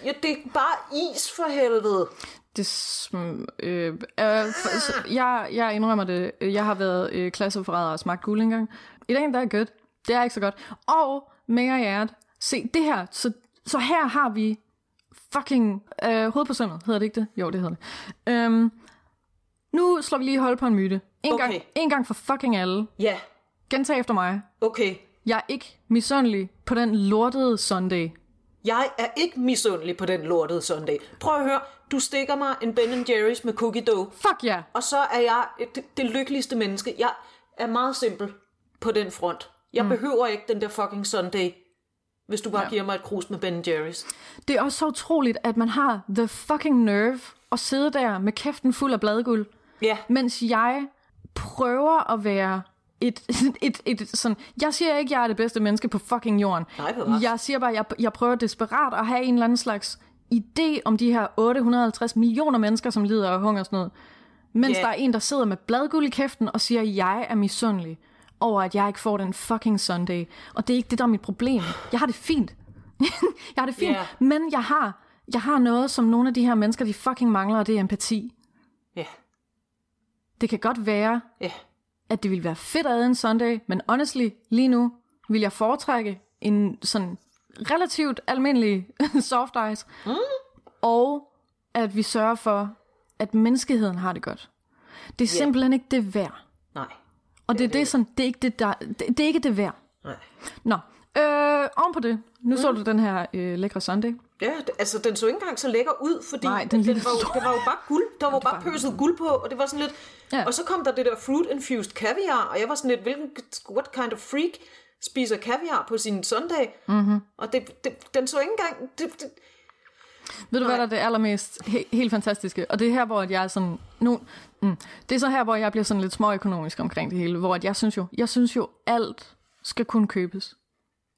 Ja, det er bare is for helvede. Det sm- øh, øh, f- jeg, jeg indrømmer det. Jeg har været øh, klasseforræder og smagt guld engang. I dag der er godt. Det er ikke så godt. Og mega hjertet. Se det her. Så, så her har vi fucking øh, hoved på sømmet. Hedder det ikke det? Jo, det hedder det. Øhm, nu slår vi lige hold på en myte. En, okay. gang, en gang for fucking alle. Ja. Yeah. Gentag efter mig. Okay. Jeg er ikke misundelig på den lortede sundae. Jeg er ikke misundelig på den lortede sundae. Prøv at høre. Du stikker mig en Ben and Jerry's med cookie dough. Fuck ja. Yeah. Og så er jeg det, det lykkeligste menneske. Jeg er meget simpel på den front. Jeg mm. behøver ikke den der fucking sundae, hvis du bare ja. giver mig et krus med Ben and Jerry's. Det er også så utroligt, at man har the fucking nerve at sidde der med kæften fuld af bladguld. Ja. Yeah. Mens jeg... prøver at være et, et, et, et sådan... Jeg siger ikke, jeg er det bedste menneske på fucking jorden. Nej, jeg siger bare, jeg, jeg prøver desperat at have en eller anden slags idé om de her otte hundrede og halvtreds millioner mennesker, som lider af hungersnød. Mens yeah. der er en, der sidder med bladguld i kæften og siger, jeg er misundelig over, at jeg ikke får den fucking sundae. Og det er ikke det, der er mit problem. Jeg har det fint. jeg har det fint, yeah. men jeg har, jeg har noget, som nogle af de her mennesker, de fucking mangler, og det er empati. Ja. Yeah. Det kan godt være, yeah. at det ville være fedt at æde en sundae, men honestly, lige nu vil jeg foretrække en sådan relativt almindelig soft ice, mm. og at vi sørger for, at menneskeheden har det godt. Det er yeah. simpelthen ikke det værd. Nej. Og det, det, er det. Det, sådan, det, er ikke det, der, det, det er ikke det værd. Nej. Nå, Øh, oven på det. Nu mm. så du den her øh, lækre sundae. Ja, altså den så ikke engang så lækker ud, fordi nej, den, den var, jo, det var jo bare guld. Der var, ja, var bare pøset guld på, og det var sådan lidt... Ja. Og så kom der det der fruit-infused caviar, og jeg var sådan lidt, hvilken, what kind of freak spiser caviar på sin sundae? Mm-hmm. Og det, det, den så ikke engang... Det, det... Ved du, nej. Hvad der er det allermest he, helt fantastiske? Og det er her, hvor jeg er sådan... Nu, mm, det er så her, hvor jeg bliver sådan lidt småøkonomisk omkring det hele, hvor jeg synes jo, jeg synes jo alt skal kunne købes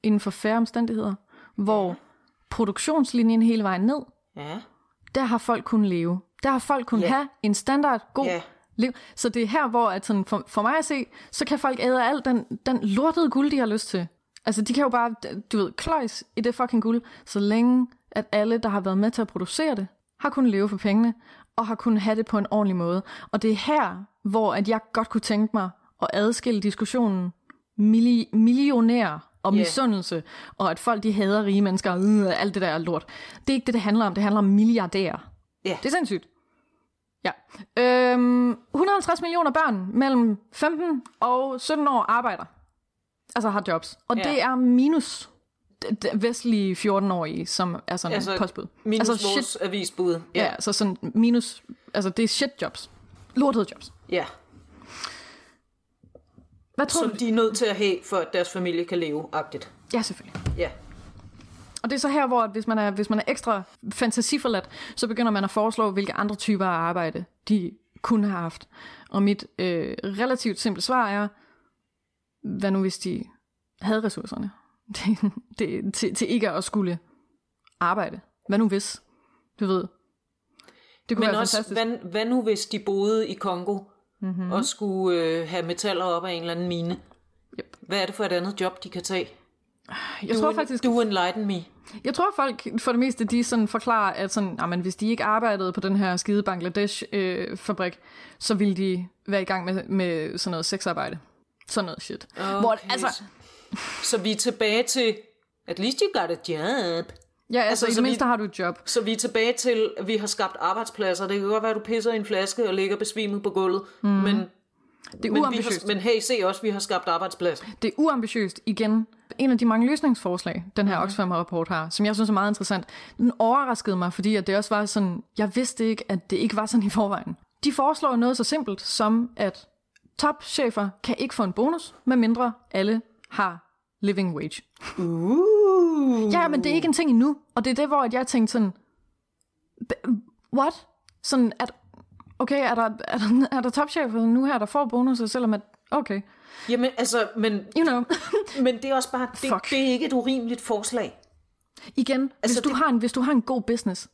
inden for færre omstændigheder, hvor ja. Produktionslinjen hele vejen ned, ja. Der har folk kunnet leve. Der har folk kunnet ja. Have en standard god ja. Liv. Så det er her, hvor at sådan for, for mig at se, så kan folk æde alt den, den lortede guld, de har lyst til. Altså de kan jo bare, du ved, kløjs i det fucking guld, så længe at alle, der har været med til at producere det, har kunnet leve for pengene, og har kunnet have det på en ordentlig måde. Og det er her, hvor at jeg godt kunne tænke mig at adskille diskussionen milli- millionærer, og misundelse, yeah. og at folk de hader rige mennesker, og øh, alt det der lort. Det er ikke det, det handler om. Det handler om milliardærer. Yeah. Det er sindssygt. Ja. Øhm, et hundrede og halvtreds millioner børn mellem femten og sytten år arbejder. Altså har jobs. Og yeah. det er minus d- d- vestlige fjorten-årige, som er sådan altså, postbud. Minus altså, vores shit, avisbud. Yeah. Ja, så sådan minus... Altså det er shit jobs. Lortede jobs. Ja. Yeah. Som du? De er nødt til at have, for at deres familie kan leve agtigt. Ja, selvfølgelig. Ja. Og det er så her, hvor hvis man er, hvis man er ekstra fantasiforladt, så begynder man at foreslå, hvilke andre typer af arbejde, de kunne have haft. Og mit øh, relativt simple svar er, hvad nu hvis de havde ressourcerne? Det, det, til, til ikke at skulle arbejde. Hvad nu hvis? Du ved. Det kunne Men være også, fantastisk. Hvad, hvad nu hvis de boede i Kongo? Mm-hmm. Og skulle øh, have metaller op af en eller anden mine. Yep. Hvad er det for et andet job, de kan tage? Jeg tror en, faktisk... Du enlighten me. Jeg tror, folk for det meste, de sådan forklarer, at sådan, jamen, hvis de ikke arbejdede på den her skide Bangladesh-fabrik, øh, så ville de være i gang med, med sådan noget sexarbejde. Sådan noget shit. Okay. Hvor, altså... Så vi er tilbage til... At least you got a job. Ja, altså, altså i det mindste vi, har du et job. Så vi er tilbage til, at vi har skabt arbejdspladser. Det kan godt være, at du pisser i en flaske og ligger besvimet på gulvet. Mm. Men, det er men, vi har, men hey, se også, vi har skabt arbejdspladser. Det er uambitiøst igen. En af de mange løsningsforslag, den her okay. Oxfam-rapport har, som jeg synes er meget interessant, den overraskede mig, fordi at det også var sådan, jeg vidste ikke, at det ikke var sådan i forvejen. De foreslår noget så simpelt som, at topchefer kan ikke få en bonus, medmindre alle har living wage. Uh. Ja, men det er ikke en ting endnu. Og det er det, hvor jeg tænkte sådan... What? Sådan, at... Okay, er der, er der, er der topchefer nu her, der får bonusser, selvom at... Okay. Jamen, altså, men... You know. Men det er også bare... Det, det er ikke et urimeligt forslag. Igen, altså, hvis, du det... har en, hvis du har en god business,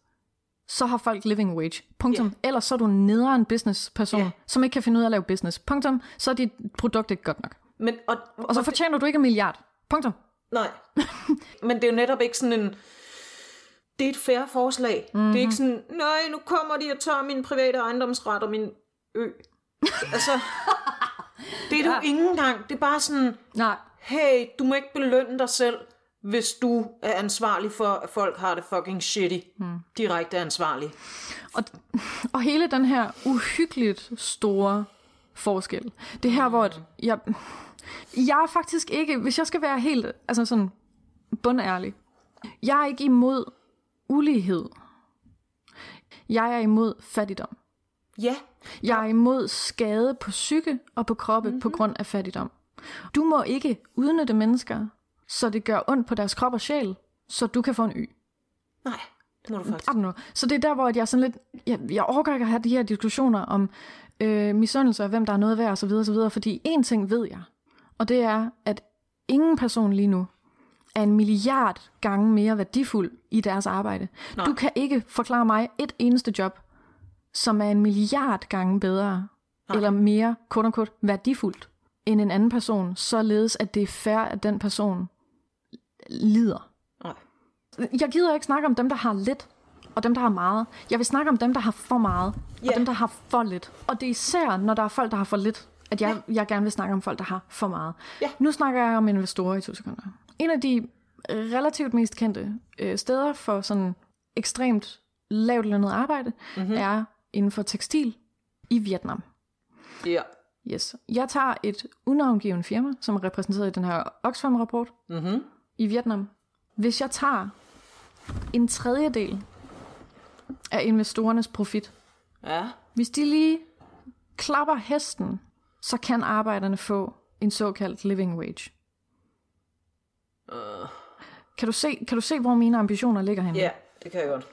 så har folk living wage. Punktum. Yeah. Ellers så er du nederen businessperson, yeah. som ikke kan finde ud af at lave business. Punktum. Så er dit produkt ikke godt nok. Men, og, og, og så fortjener det... du ikke en milliard. Punktum. Nej, men det er jo netop ikke sådan en... Det er et fair forslag. Mm-hmm. Det er ikke sådan, nej, nu kommer de og tager min private ejendomsret og min ø. Altså, det er ja. Du ingen gang. Det er bare sådan, nej. Hey, du må ikke belønne dig selv, hvis du er ansvarlig for, at folk har det fucking shitty. Mm. Direkte ansvarlig. Og, og hele den her uhyggeligt store forskel. Det her, mm. hvor jeg... Jeg er faktisk ikke, hvis jeg skal være helt altså sådan bundærlig, jeg er ikke imod ulighed. Jeg er imod fattigdom. Ja. Jeg er imod skade på psyke og på kroppe mm-hmm. på grund af fattigdom. Du må ikke udnytte mennesker, så det gør ondt på deres krop og sjæl, så du kan få en ø. Nej, det må du faktisk. Så det er der, hvor jeg er sådan lidt, jeg, jeg overgår ikke at have de her diskussioner om øh, misundelse og hvem der er noget værd og så videre og så videre, fordi en ting ved jeg. Og det er, at ingen person lige nu er en milliard gange mere værdifuld i deres arbejde. Nej. Du kan ikke forklare mig et eneste job, som er en milliard gange bedre, nej. Eller mere, quote unquote, værdifuldt, end en anden person, således at det er fair, at den person lider. Nej. Jeg gider ikke snakke om dem, der har lidt, og dem, der har meget. Jeg vil snakke om dem, der har for meget, yeah. og dem, der har for lidt. Og det er især, når der er folk, der har for lidt. At jeg, jeg gerne vil snakke om folk, der har for meget. Ja. Nu snakker jeg om investorer i to sekunder. En af de relativt mest kendte øh, steder for sådan ekstremt lavt lønnet arbejde, mm-hmm. er inden for tekstil i Vietnam. Ja. Yes. Jeg tager et unavngivet firma, som er repræsenteret i den her Oxfam-rapport. Mm-hmm. i Vietnam. Hvis jeg tager en tredjedel af investorernes profit, ja. Hvis de lige klapper hesten, så kan arbejderne få en såkaldt living wage. Uh. Kan du se, kan du se, hvor mine ambitioner ligger henne? Ja, yeah, det kan jeg godt.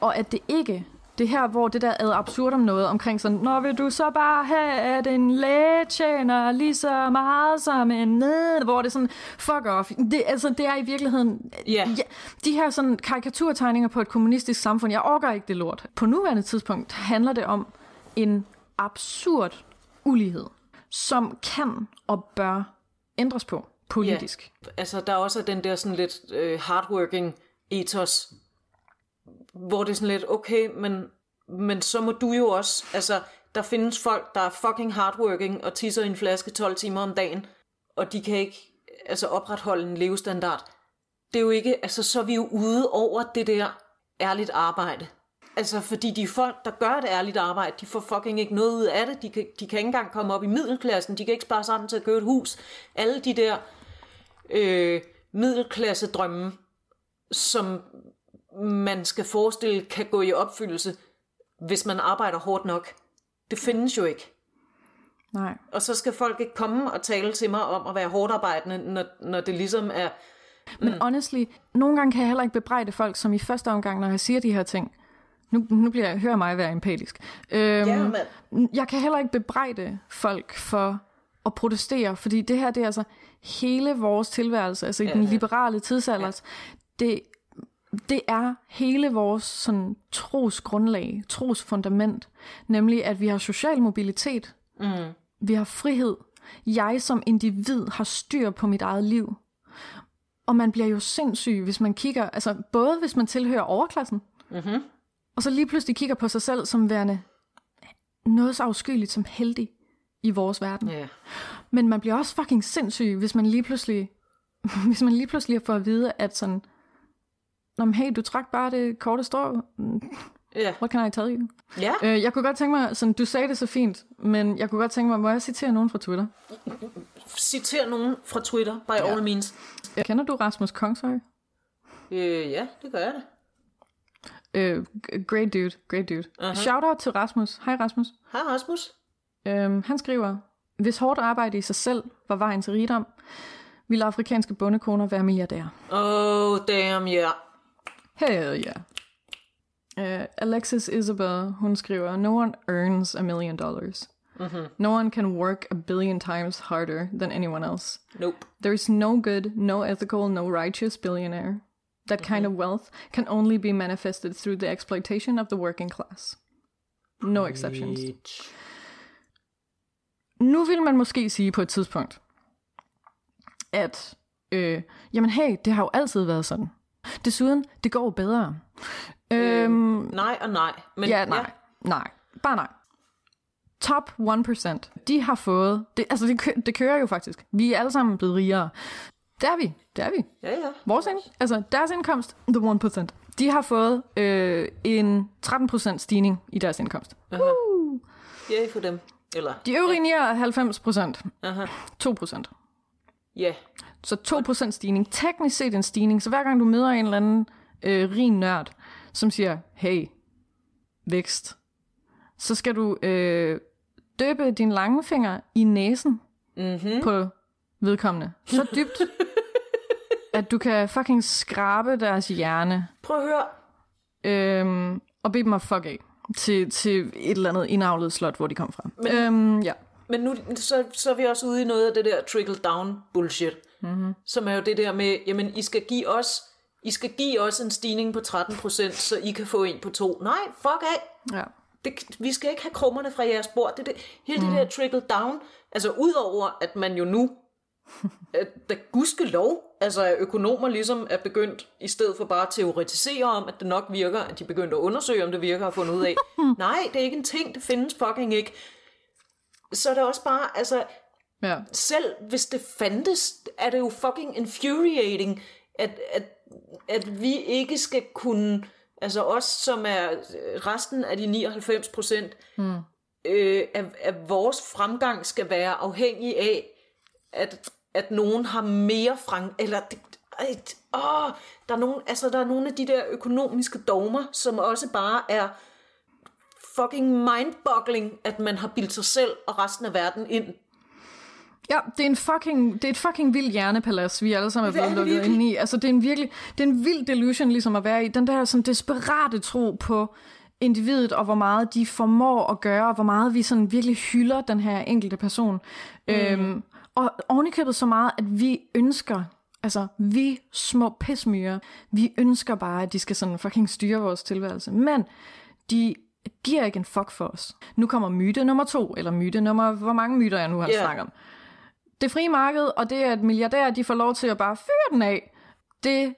Og at det ikke, det her, hvor det der ad absurdum noget omkring sådan, nå, vil du så bare have, at en læge tjener lige så meget som en ned, hvor det sådan, fuck off. Det, altså, det er i virkeligheden, yeah. ja, de her sådan karikaturtegninger på et kommunistisk samfund, jeg orker ikke det lort. På nuværende tidspunkt handler det om en absurd ulighed, som kan og bør ændres på politisk. Ja. Altså, der er også den der sådan lidt øh, hardworking ethos, hvor det er sådan lidt, okay, men, men så må du jo også, altså, der findes folk, der er fucking hardworking og tisser i en flaske tolv timer om dagen, og de kan ikke altså, opretholde en levestandard. Det er jo ikke, altså, så er vi jo ude over det der ærligt arbejde. Altså, fordi de folk, der gør et ærligt arbejde, de får fucking ikke noget ud af det. De kan, de kan ikke engang komme op i middelklassen. De kan ikke spare sammen til at købe et hus. Alle de der øh, middelklassedrømme, som man skal forestille, kan gå i opfyldelse, hvis man arbejder hårdt nok. Det findes jo ikke. Nej. Og så skal folk ikke komme og tale til mig om at være hårdt arbejdende, når, når det ligesom er... Mm. Men honestly, nogle gange kan jeg heller ikke bebrejde folk, som i første omgang, når jeg siger de her ting... Nu, nu bliver jeg, hører mig være empatisk. Øhm, yeah, jeg kan heller ikke bebrejde folk for at protestere, fordi det her, det er altså hele vores tilværelse, altså i yeah, den liberale tidsalder, yeah. det, det er hele vores sådan, trosgrundlag, trosfundament, nemlig at vi har social mobilitet, mm. vi har frihed, jeg som individ har styr på mit eget liv, og man bliver jo sindssyg, hvis man kigger, altså både hvis man tilhører overklassen, mm-hmm. og så lige pludselig kigger på sig selv som værende noget så afskyeligt som heldig i vores verden. Yeah. Men man bliver også fucking sindssyg, hvis man lige pludselig, hvis man lige pludselig får at vide, at sådan, nå, hey, du trak bare det korte strå. Yeah. What can I tell you? Yeah. Øh, jeg kunne godt tænke mig, sådan, du sagde det så fint, men jeg kunne godt tænke mig, må jeg citere nogen fra Twitter? Citere nogen fra Twitter, by yeah. all means. Kender du Rasmus Kongshøj? Øh, ja, det gør jeg da. Uh, great dude, great dude. Uh-huh. Shout out til Rasmus. Hej Rasmus. Hej Rasmus. Uh, han skriver, hvis hårdt arbejde i sig selv var vejen til rigdom, ville afrikanske bondekoner være milliardærer. Oh, damn yeah. Hell yeah. Uh, Alexis Isabel, hun skriver, no one earns a million dollars. Mm-hmm. No one can work a billion times harder than anyone else. Nope. There is no good, no ethical, no righteous billionaire. That kind mm-hmm. of wealth can only be manifested through the exploitation of the working class. No Preach. Exceptions. Nu vil man måske sige på et tidspunkt, at øh, jamen hey, det har jo altid været sådan. Desuden, det går bedre. Øh, øhm, nej og nej. Men ja, nej, ja. nej. Bare nej. Top one percent, de har fået... Det, altså, det, kø, det kører jo faktisk. Vi er alle sammen blevet rigere. Det er vi, det er vi. Ja, ja. Vores ind, altså deres indkomst, the one percent. De har fået øh, en tretten procent stigning i deres indkomst. Aha. Uh. Ja, for dem. Eller? De øvrige nioghalvfems procent. Aha. to procent. Ja. Yeah. Så to procent stigning. Teknisk set en stigning, så hver gang du møder en eller anden øh, rig nørd, som siger, hey, vækst, så skal du øh, døbe din lange finger i næsen mm-hmm. på vedkommende. Så dybt, at du kan fucking skrabe deres hjerne. Prøv at høre. Øhm, og bede dem at fuck af til, til et eller andet indavlet slot, hvor de kom fra. Men, øhm, ja. men nu så, så er vi også ude i noget af det der trickle-down bullshit, mm-hmm. som er jo det der med, jamen I skal give os, I skal give os en stigning på tretten procent, så I kan få en på to. Nej, fuck af. Ja. Det, vi skal ikke have krummerne fra jeres bord. Det, det, hele mm. det der trickle-down, altså udover at man jo nu da gudskelov, altså økonomer ligesom er begyndt, i stedet for bare at teoretisere om, at det nok virker, at de begyndte at undersøge, om det virker og fundet ud af. Nej, det er ikke en ting, det findes fucking ikke. Så er det også bare, altså, ja. Selv hvis det fandtes, er det jo fucking infuriating, at, at, at vi ikke skal kunne, altså os som er resten af de nioghalvfems procent mm. øh, af, af vores fremgang skal være afhængig af, at, at nogen har mere frem... Eller, det, et, åh, der er nogle, altså der er nogle af de der økonomiske dogmer, som også bare er fucking mindboggling, at man har bildt sig selv og resten af verden ind. Ja, det er en fucking, det er et fucking vild hjernepalads, vi alle sammen er blevet lukket inde i. Altså det er en virkelig, det er en vild delusion ligesom at være i. Den der sådan desperate tro på individet, og hvor meget de formår at gøre, og hvor meget vi sådan virkelig hylder den her enkelte person. Mm. Øhm, og ovenikøbet så meget, at vi ønsker, altså vi små pismyrer, vi ønsker bare, at de skal sådan fucking styre vores tilværelse. Men de giver ikke en fuck for os. Nu kommer myte nummer to, eller myte nummer, hvor mange myter jeg nu har yeah. snakket om. Det frie marked, og det at milliardærer, de får lov til at bare fyre den af, det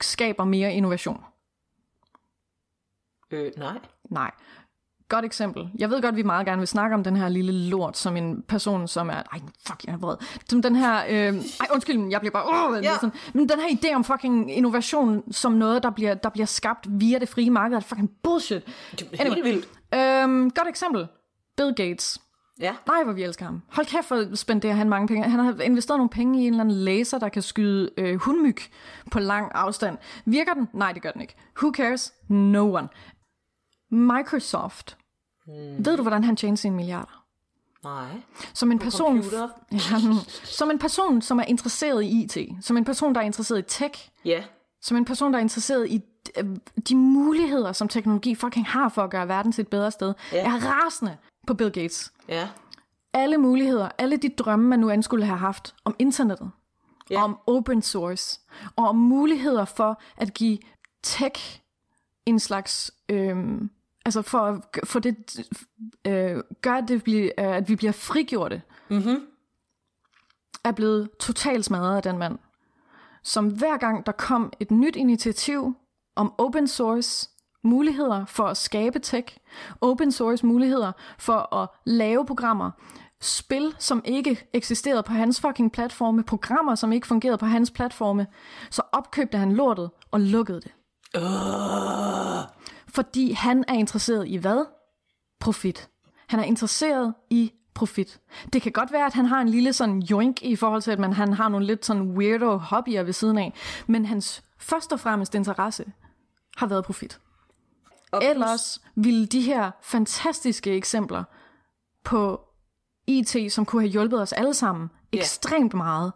skaber mere innovation. Øh, nej. Nej. Godt eksempel. Jeg ved godt, vi meget gerne vil snakke om den her lille lort, som en person, som er... Ej, fuck, jeg er vred. Som den her... Øh, ej, undskyld, jeg bliver bare... Øh, ja. Sådan. Men den her idé om fucking innovation, som noget, der bliver, der bliver skabt via det frie marked, er fucking bullshit. Det er helt vildt. Øhm, godt eksempel. Bill Gates. Ja. Nej, hvor vi elsker ham. Hold kæft, for spenderer han mange penge. Han har investeret nogle penge i en eller anden laser, der kan skyde øh, hundmyg på lang afstand. Virker den? Nej, det gør den ikke. Who cares? No one. Microsoft. Hmm. Ved du, hvordan han tjener sine milliarder? Nej. Som en, person, ja, som en person, som er interesseret i I T. Som en person, der er interesseret i tech. Ja. Yeah. Som en person, der er interesseret i de muligheder, som teknologi fucking har for at gøre verden til et bedre sted. Yeah. Jeg er rasende på Bill Gates. Yeah. Alle muligheder, alle de drømme, man nu end skulle have haft om internettet. Yeah. Om open source. Og om muligheder for at give tech en slags... Øhm, altså for at for det, øh, gør, at, det bliver, at vi bliver frigjorte, mm-hmm. er blevet totalt smadret af den mand, som hver gang der kom et nyt initiativ om open source muligheder for at skabe tech, open source muligheder for at lave programmer, spil, som ikke eksisterede på hans fucking platforme, programmer, som ikke fungerede på hans platforme, så opkøbte han lortet og lukkede det. Uh. Fordi han er interesseret i hvad? Profit. Han er interesseret i profit. Det kan godt være, at han har en lille sådan joink i forhold til, at man, han har nogle lidt sådan weirdo hobbyer ved siden af, men hans først og fremmest interesse har været profit. Og ellers ville de her fantastiske eksempler på I T, som kunne have hjulpet os alle sammen yeah. ekstremt meget,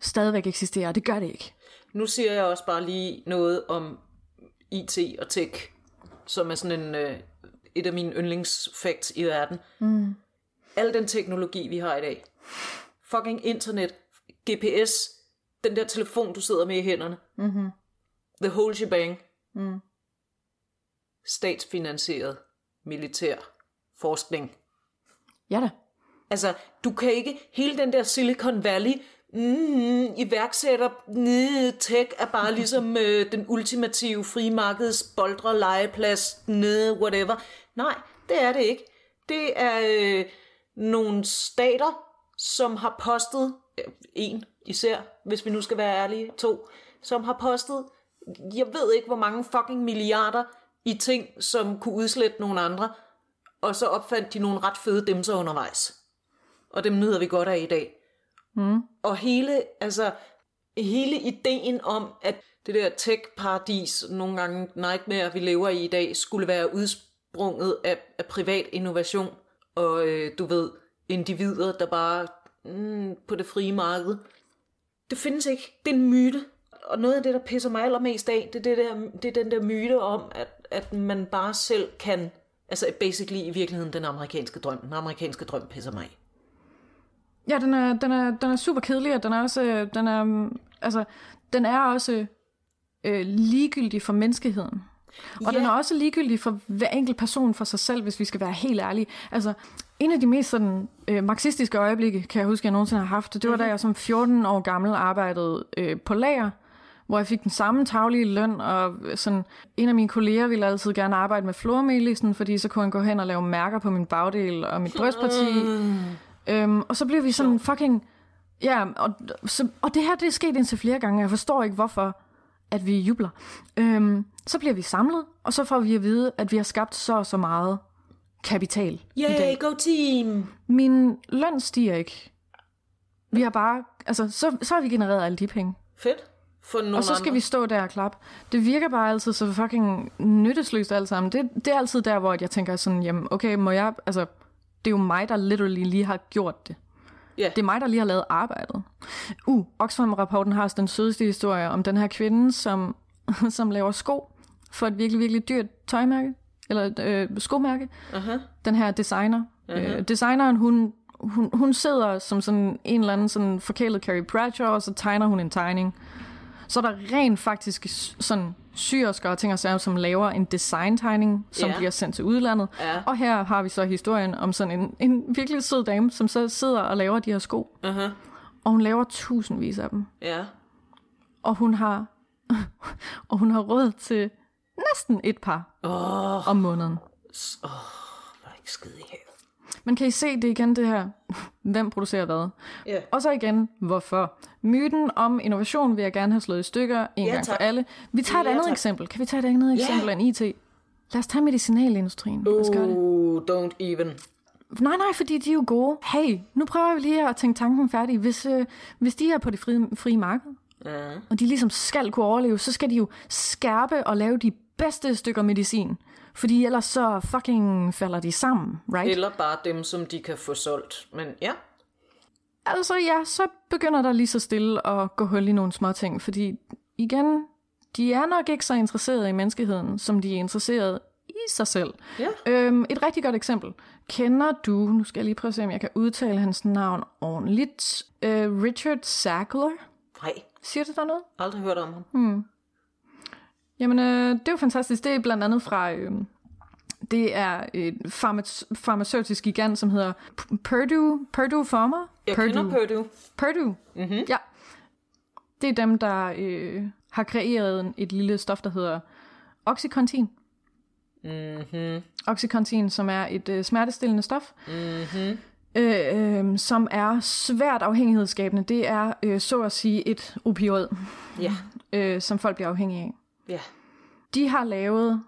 stadigvæk eksisterer, og det gør det ikke. Nu siger jeg også bare lige noget om I T og tech, som er sådan en, øh, et af mine yndlingsfacts i verden. Mm. Al den teknologi, vi har i dag. Fucking internet, G P S, den der telefon, du sidder med i hænderne. Mm-hmm. The whole shebang. Mm. Statsfinansieret militær forskning. Ja da. Altså, du kan ikke... Hele den der Silicon Valley... Mm-hmm. Iværksætter nede tech er bare ligesom øh, den ultimative frie markeds boldre, legeplads, nede, whatever. Nej, det er det ikke. Det er øh, nogle stater, som har postet, øh, en især, hvis vi nu skal være ærlige, to, som har postet, jeg ved ikke hvor mange fucking milliarder i ting, som kunne udslette nogle andre, og så opfandt de nogle ret fede dimser undervejs. Og dem nyder vi godt af i dag. Mm. Og hele, altså, hele ideen om, at det der tech-paradis, nogle gange nightmare, vi lever i i dag, skulle være udsprunget af, af privat innovation og, øh, du ved, individer, der bare mm, på det frie marked. Det findes ikke. Det er en myte. Og noget af det, der pisser mig allermest af, det er, det der, det er den der myte om, at, at man bare selv kan, altså basically i virkeligheden den amerikanske drøm. Den amerikanske drøm pisser mig af. Ja, den er, den er, den er super kedelig, og den er også, den er, altså, den er også øh, ligegyldig for menneskeheden. Og yeah. den er også ligegyldig for hver enkelt person for sig selv, hvis vi skal være helt ærlige. Altså, en af de mest sådan, øh, marxistiske øjeblikke, kan jeg huske, jeg nogensinde har haft, det var mm-hmm. da jeg som fjorten år gammel arbejdede øh, på lager, hvor jeg fik den samme taglige løn, og sådan, en af mine kolleger ville altid gerne arbejde med flormelis, fordi så kunne han gå hen og lave mærker på min bagdel og mit brystparti. Mm. Øhm, og så bliver vi sådan fucking... Ja, og, så, og det her, det er sket indtil flere gange, jeg forstår ikke, hvorfor at vi jubler. Øhm, så bliver vi samlet, og så får vi at vide, at vi har skabt så og så meget kapital Yay, i dag. Go team! Min løn stiger ikke. Vi har bare... Altså, så, så har vi genereret alle de penge. Fedt, for nogle og så skal andre. Vi stå der og klappe. Det virker bare altid så fucking nyttesløst alt sammen. Det, det er altid der, hvor jeg tænker sådan, jamen okay, må jeg, altså, det er jo mig, der literally lige har gjort det. Yeah. Det er mig, der lige har lavet arbejdet. Uh, Oxfam-rapporten har også den sødeste historie om den her kvinde, som, som laver sko for et virkelig, virkelig dyrt tøjmærke, eller øh, skomærke. Uh-huh. Den her designer. Uh-huh. Øh, designeren, hun, hun, hun sidder som sådan en eller anden sådan forkælet Carrie Bradshaw, og så tegner hun en tegning. Så er der rent faktisk sådan syrsker og ting og sager, som laver en designtegning, som yeah. bliver sendt til udlandet. Yeah. Og her har vi så historien om sådan en, en virkelig sød dame, som så sidder og laver de her sko. Uh-huh. Og hun laver tusindvis af dem. Yeah. Og hun har og hun har råd til næsten et par oh. om måneden. Åh, oh, hvor er ikke skid i havet. Men kan I se det igen, det her? Hvem producerer hvad? Yeah. Og så igen, hvorfor? Myten om innovation vil jeg gerne have slået i stykker en yeah, gang tak. For alle. Vi tager et yeah, andet tak. Eksempel. Kan vi tage et andet yeah. eksempel end I T? Lad os tage medicinalindustrien. Lad os gøre det. Oh, don't even. Nej, nej, fordi de er jo gode. Hey, nu prøver vi lige at tænke tanken færdig. Hvis, øh, hvis de er på det frie, frie marked, yeah. og de ligesom skal kunne overleve, så skal de jo skærpe og lave de bedste stykker medicin. Fordi ellers så fucking falder de sammen, right? Eller bare dem, som de kan få solgt, men ja. Altså ja, så begynder der lige så stille at gå hul i nogle små ting, fordi igen, de er nok ikke så interesserede i menneskeheden, som de er interesserede i sig selv. Ja. Øhm, et rigtig godt eksempel. Kender du, nu skal jeg lige prøve at se, om jeg kan udtale hans navn ordentligt, øh, Richard Sackler? Nej. Siger det der noget? Aldrig hørt om ham. Hmm. Jamen, øh, det er jo fantastisk. Det er blandt andet fra, øh, det er et farma- farmaceutisk gigant, som hedder P- Purdue, Purdue Pharma. Jeg Purdue. kender Purdue. Purdue, mm-hmm. ja. Det er dem, der øh, har kreeret et lille stof, der hedder Oxycontin. Mm-hmm. Oxycontin, som er et øh, smertestillende stof. Mm-hmm. Øh, øh, som er svært afhængighedsskabende. Det er, øh, så at sige, et opioid, yeah. øh, som folk bliver afhængige af. Yeah. De har lavet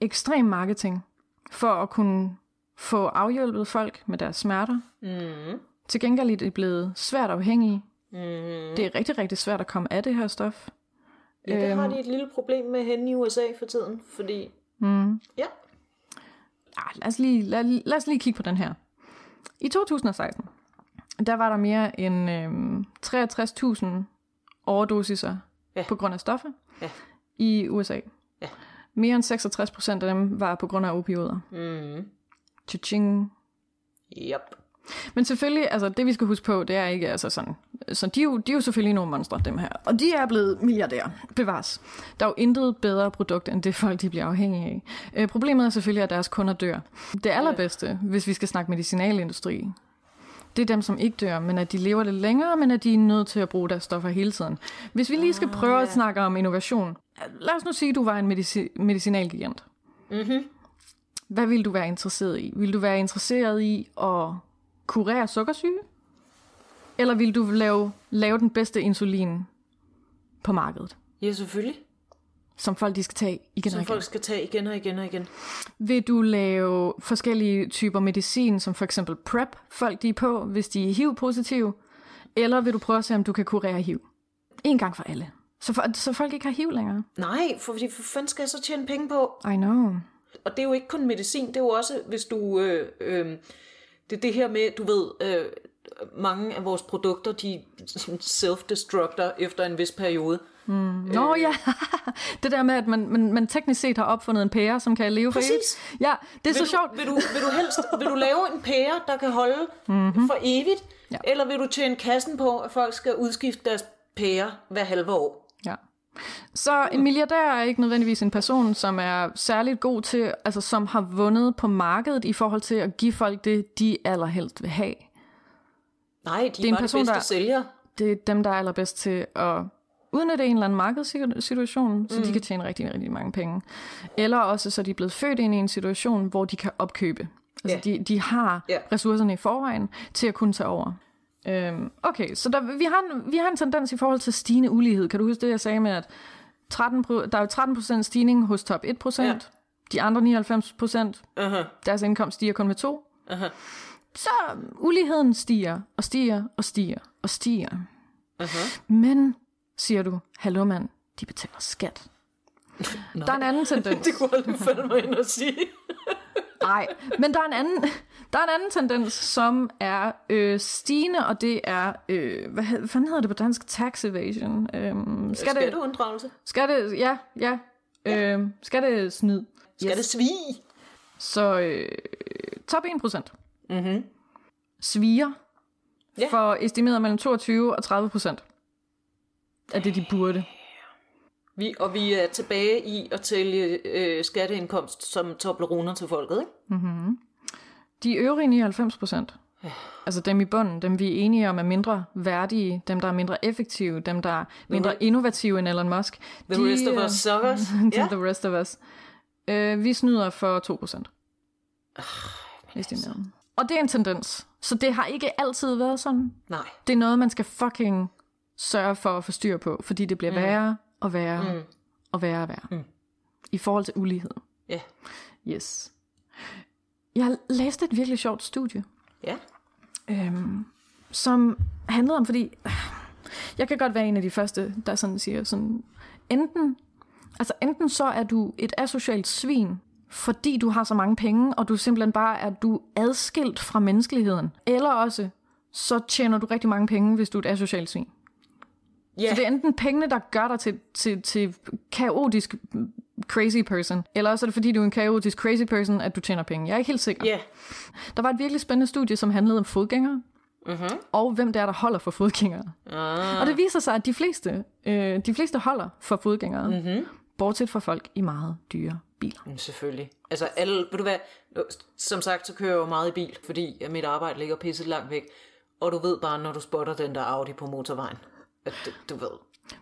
ekstrem marketing for at kunne få afhjulpet folk med deres smerter. Mm. Til gengæld er de blevet svært afhængige. Mm. Det er rigtig, rigtig svært at komme af det her stof. Ja, det æm... har de et lille problem med henne i U S A for tiden, fordi... Mm. Ja. Arh, lad os lige, lad, lad os lige kigge på den her. I to tusind og seksten, der var der mere end øhm, treogtres tusind overdosiser yeah. på grund af stoffer. Ja. Yeah. I U S A. Ja. Mere end seksogtres procent af dem var på grund af opioider. Mm. Cha-ching. Yep. Men selvfølgelig, altså det vi skal huske på, det er ikke altså sådan. Så de er jo, de er jo selvfølgelig nogle monstre, dem her. Og de er blevet milliardærer. Bevares. Der er jo intet bedre produkt, end det folk de bliver afhængige af. Øh, problemet er selvfølgelig, at deres kunder dør. Det allerbedste, hvis vi skal snakke medicinalindustri, det er dem, som ikke dør, men at de lever lidt længere, men at de er nødt til at bruge deres stoffer hele tiden. Hvis vi lige skal prøve ah, at snakke om innovation. Lad os nu sige, at du var en medici- medicinalgigant. Mm-hmm. Hvad ville du være interesseret i? Vil du være interesseret i at kurere sukkersyge? Eller vil du lave, lave den bedste insulin på markedet? Ja, selvfølgelig. Som folk de skal tage igen som og igen. Som folk skal tage igen og igen og igen. Vil du lave forskellige typer medicin, som for eksempel PrEP, folk de er på, hvis de er H I V-positive? Eller vil du prøve at se, om du kan kurere H I V? En gang for alle. Så, for, så folk ikke har H I V længere? Nej, for fordi for fanden skal jeg så tjene penge på? I know. Og det er jo ikke kun medicin, det er jo også, hvis du... Øh, øh, det er det her med, du ved... Øh, mange af vores produkter, de self-destructer efter en vis periode. Mm. Nå øh. ja, det der med, at man, man, man teknisk set har opfundet en pære, som kan leve for evigt. Præcis. Ja, det er vil så sjovt. Du, vil, du, vil, du helst, vil du lave en pære, der kan holde mm-hmm. for evigt, ja. Eller vil du tjene kassen på, at folk skal udskifte deres pære hver halve år? Ja. Så en milliardær er ikke nødvendigvis en person, som er særligt god til, altså som har vundet på markedet i forhold til at give folk det, de allerhelst vil have. Nej, de det er en person, de bedste der, sælgere. Det er dem, der er allerbedst til at udnytte en eller anden markedssituation, så mm. de kan tjene rigtig, rigtig mange penge. Eller også, så de er blevet født ind i en situation, hvor de kan opkøbe. Altså, yeah. de, de har yeah. ressourcerne i forvejen til at kunne tage over. Øhm, okay, så der, vi, har en, vi har en tendens i forhold til stigende ulighed. Kan du huske det, jeg sagde med, at tretten, der er jo tretten procent stigning hos top en procent. Yeah. De andre nioghalvfems procent, uh-huh. deres indkomst stiger kun med to. Uh-huh. Så uligheden stiger og stiger og stiger og stiger. Uh-huh. Men siger du, hallo mand, de betaler skat. Der er en anden tendens. Det kunne aldrig falde mig ind at sige. Nej, men der er en anden, der er en anden tendens, som er øh, stigende, og det er, øh, hvad, hvad fanden hedder det på dansk? Tax evasion. Øh, Skatteunddragelse. Skatte, ja, ja. ja. Øh, Skattesnid. Skattesvig. Yes. Så øh, top en procent. Mm-hmm. Sviger yeah. for estimeret mellem toogtyve og tredive procent af det, de burde. Vi, og vi er tilbage i at tælle øh, skatteindkomst som Toblerone til folket, ikke? Mm-hmm. De øvrige nioghalvfems procent, øh. altså dem i bunden, dem vi er enige om er mindre værdige, dem der er mindre effektive, dem der er mindre mm-hmm. innovative end Elon Musk. The de, rest of us suckers. Yeah. The rest of us. Øh, vi snyder for to procent. Øh, altså. Og det er en tendens. Så det har ikke altid været sådan. Nej. Det er noget, man skal fucking sørge for at få styr på, fordi det bliver mm. værre. Og være, mm. og være, og være. Mm. I forhold til ulighed. Ja. Yeah. Yes. Jeg læste et virkelig sjovt studie. Ja. Yeah. Øhm, som handlede om, fordi jeg kan godt være en af de første, der sådan siger sådan, enten, altså enten så er du et asocialt svin, fordi du har så mange penge, og du simpelthen bare er du adskilt fra menneskeligheden. Eller også, så tjener du rigtig mange penge, hvis du er et asocialt svin. Yeah. Så det er enten pengene, der gør dig til, til, til kaotisk crazy person, eller også er det fordi, du er en kaotisk crazy person, at du tjener penge. Jeg er ikke helt sikker. Yeah. Der var et virkelig spændende studie, som handlede om fodgængere, uh-huh. og hvem det er, der holder for fodgængere. Uh. Og det viser sig, at de fleste, øh, de fleste holder for fodgængere, uh-huh. bortset fra folk i meget dyre biler. Mm, selvfølgelig. Altså alle, ved du hvad, som sagt, så kører jeg jo meget i bil, fordi mit arbejde ligger pisset langt væk, og du ved bare, når du spotter den der Audi på motorvejen. Du, du ved.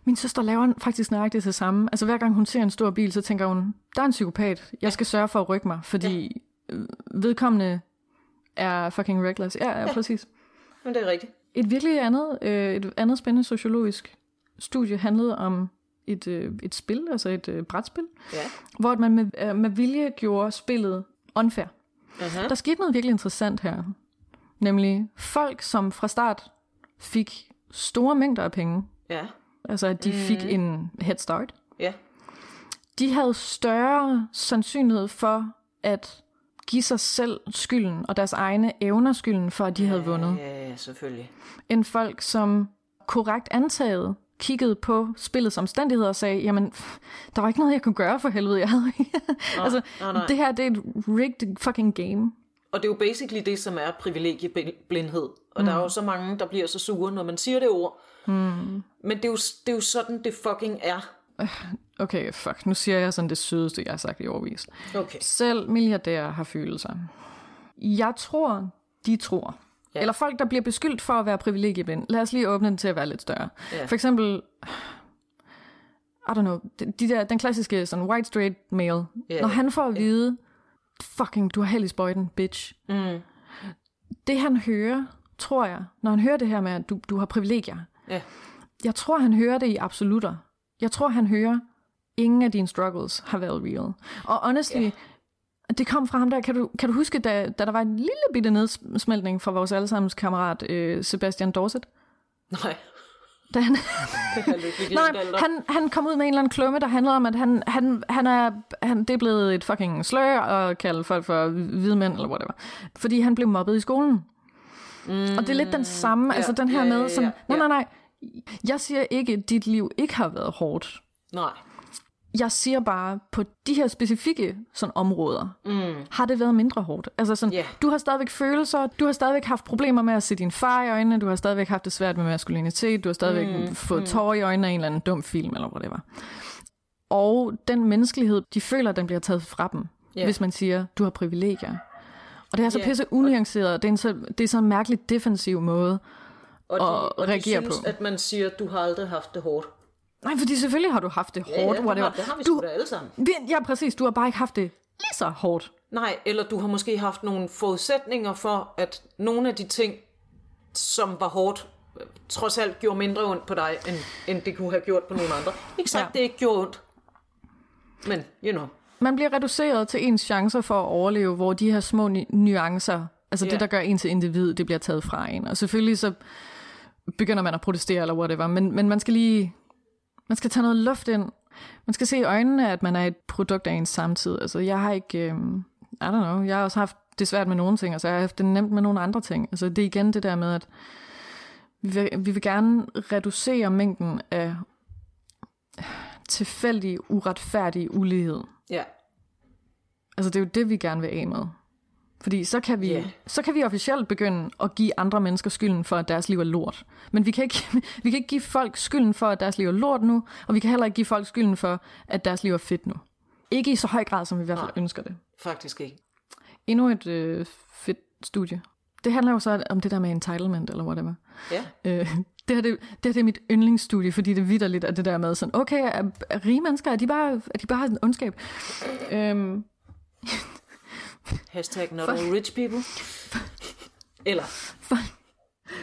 Min søster laver faktisk nøjagtigt det samme. Altså hver gang hun ser en stor bil, så tænker hun, der er en psykopat, jeg skal sørge for at rykke mig, fordi ja. vedkommende er fucking reckless. Ja, ja, ja, præcis. Men det er rigtigt. Et virkelig andet, øh, et andet spændende sociologisk studie handlede om et, øh, et spil, altså et øh, brætspil, ja. hvor man med, øh, med vilje gjorde spillet unfair. Uh-huh. Der skete noget virkelig interessant her. Nemlig folk, som fra start fik store mængder af penge. Ja. Altså, at de mm. fik en head start. Ja. De havde større sandsynlighed for at give sig selv skylden og deres egne evner skylden for, at de ja, havde vundet. Ja, ja, selvfølgelig. End folk, som korrekt antaget kiggede på spillets omstændigheder og sagde, jamen, der var ikke noget, jeg kunne gøre for helvede. Jeg havde nej, altså, nej, nej. Det her, det er et rigged fucking game. Og det er jo basically det, som er privilegieblindhed. Og mm. der er jo så mange, der bliver så sure, når man siger det ord. Mm. Men det er, jo, det er jo sådan, det fucking er. Okay, fuck. Nu siger jeg sådan det sødeste, jeg har sagt i årevis. Okay. Selv milliardærer har følelser. Jeg tror, de tror. Ja. Eller folk, der bliver beskyldt for at være privilegieblinde. Lad os lige åbne den til at være lidt større. Ja. For eksempel, I don't know, de der, den klassiske sådan white straight male. Ja. Når han får at vide, fucking, du har held i spøjten, bitch. Mm. Det han hører, tror jeg, når han hører det her med, at du, du har privilegier. Yeah. Jeg tror, han hører det i absolutter. Jeg tror, han hører, ingen af dine struggles har været real. Og honestly, yeah. det kom fra ham der. Kan du, kan du huske, da, da der var en lille bitte nedsmeltning fra vores allesammens kammerat øh, Sebastian Dorset? Nej. Da han, nej, han, han kom ud med en eller anden klumme, der handlede om, at han, han, han er, han, det er blevet et fucking slør at kalde folk for hvide mænd, eller whatever. Fordi han blev mobbet i skolen. Mm, og det er lidt den samme, ja, altså den her ja, med, ja, ja, som, nej, nej, nej, jeg siger ikke, at dit liv ikke har været hårdt. Nej. Jeg siger bare, på de her specifikke sådan, områder, mm. har det været mindre hårdt. Altså sådan, yeah. du har stadigvæk følelser, du har stadigvæk haft problemer med at se din far i øjnene, du har stadigvæk haft det svært med maskulinitet, du har stadigvæk mm. fået mm. tårer i øjnene af en eller anden dum film, eller hvad det var. Og den menneskelighed, de føler, den bliver taget fra dem, yeah. hvis man siger, du har privilegier. Og det er så yeah. pisse unuanceret, det er en så, det er så en mærkelig defensiv måde og de, at og reagere de synes, på. At man siger, du har aldrig haft det hårdt. Nej, fordi selvfølgelig har du haft det hårdt. Ja, ja, det, har, det har vi sgu da alle sammen. Ja, præcis. Du har bare ikke haft det lige så hårdt. Nej, eller du har måske haft nogle forudsætninger for, at nogle af de ting, som var hårdt, trods alt gjorde mindre ondt på dig, end, end det kunne have gjort på nogle andre. Ikke sagt, ja. det ikke gjorde ondt. Men, you know. Man bliver reduceret til ens chancer for at overleve, hvor de her små nu- nuancer, altså yeah. det, der gør en til individ, det bliver taget fra en. Og selvfølgelig så begynder man at protestere, eller whatever, men, men man skal lige... Man skal tage noget luft ind. Man skal se i øjnene, at man er et produkt af ens samtid. Altså, jeg har ikke... Øh, I don't know. Jeg har også haft det svært med nogle ting, og så altså, jeg har haft det nemt med nogle andre ting. Altså, det er igen det der med, at vi vil, vi vil gerne reducere mængden af tilfældig, uretfærdig ulighed. Ja. Altså, det er jo det, vi gerne vil af med. Fordi så kan, vi, yeah. så kan vi officielt begynde at give andre mennesker skylden for, at deres liv er lort. Men vi kan, ikke, vi kan ikke give folk skylden for, at deres liv er lort nu, og vi kan heller ikke give folk skylden for, at deres liv er fedt nu. Ikke i så høj grad, som vi i hvert fald Nej, ønsker det. Faktisk ikke. Endnu et øh, fedt studie. Det handler jo så om det der med entitlement, eller whatever. Ja. Yeah. Øh, det her, det, det her det er mit yndlingsstudie, fordi det vitterligt er det der med sådan, okay, er, er rige mennesker, er de bare, er de bare en ondskab? øhm... Hashtag not all rich people. Eller folk,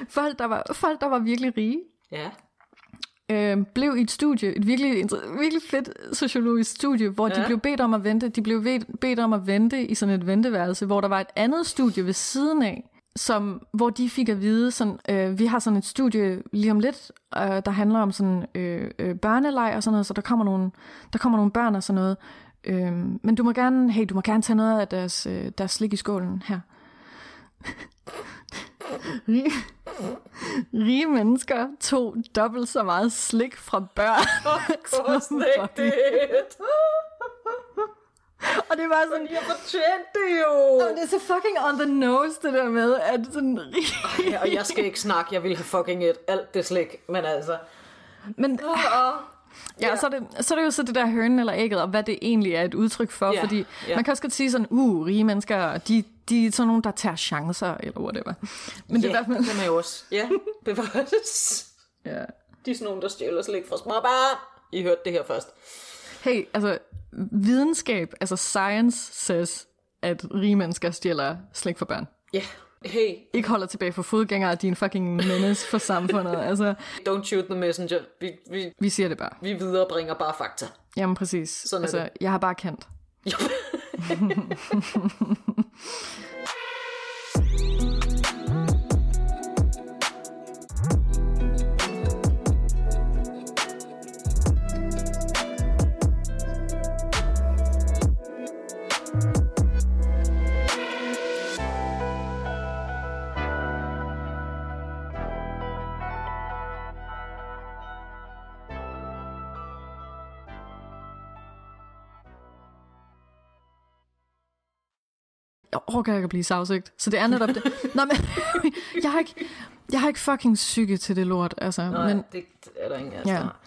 folk, der var, folk, der var virkelig rige, ja. øh, blev i et studie, et virkelig, virkelig fedt sociologisk studie, hvor ja. de blev bedt om at vente. De blev bedt om at vente i sådan et venteværelse, hvor der var et andet studie ved siden af, som, hvor de fik at vide, sådan, øh, vi har sådan et studie lige om lidt, øh, der handler om sådan øh, øh, børneleg og sådan noget, så der kommer nogle, der kommer nogle børn og sådan noget. Øhm, men du må gerne, hey, du må gerne tage noget af deres, øh, deres slik i skålen her. Rige, rige mennesker tog dobbelt så meget slik fra børn. Oh, det. Og det var sådan, jeg fortjente det jo. Det er så fucking on the nose, det der med, at sådan rige... Ej, og jeg skal ikke snakke, jeg vil have fucking et alt det slik, men altså... Men... Uh, uh. Ja, yeah. så, er det, så er det jo så det der hønen eller ægget, og hvad det egentlig er et udtryk for, yeah. fordi yeah. man kan også godt sige sådan, uh, rige mennesker, de, de er sådan nogle, der tager chancer, eller whatever. Men yeah, det er i hvert fald... jo også. Ja, bevares. Yeah. De er sådan nogle, der stjæler slik fra småbær. I hørte det her først. Hey, altså, videnskab, altså science says, at rige mennesker stjæler slik fra børn. Ja. Yeah. Hey. Ikke holder tilbage for fodgængere, de er en fucking menace for samfundet. Altså, don't shoot the messenger. Vi, vi, vi siger det bare. Vi viderebringer bare fakta. Jamen præcis. Sådan altså, jeg har bare kendt. Overgår jeg at blive savsigt. Så det er netop det. Nå, men jeg har ikke, jeg har ikke fucking psyke til det lort, altså. Nå, men, det er der ingen af os, der har.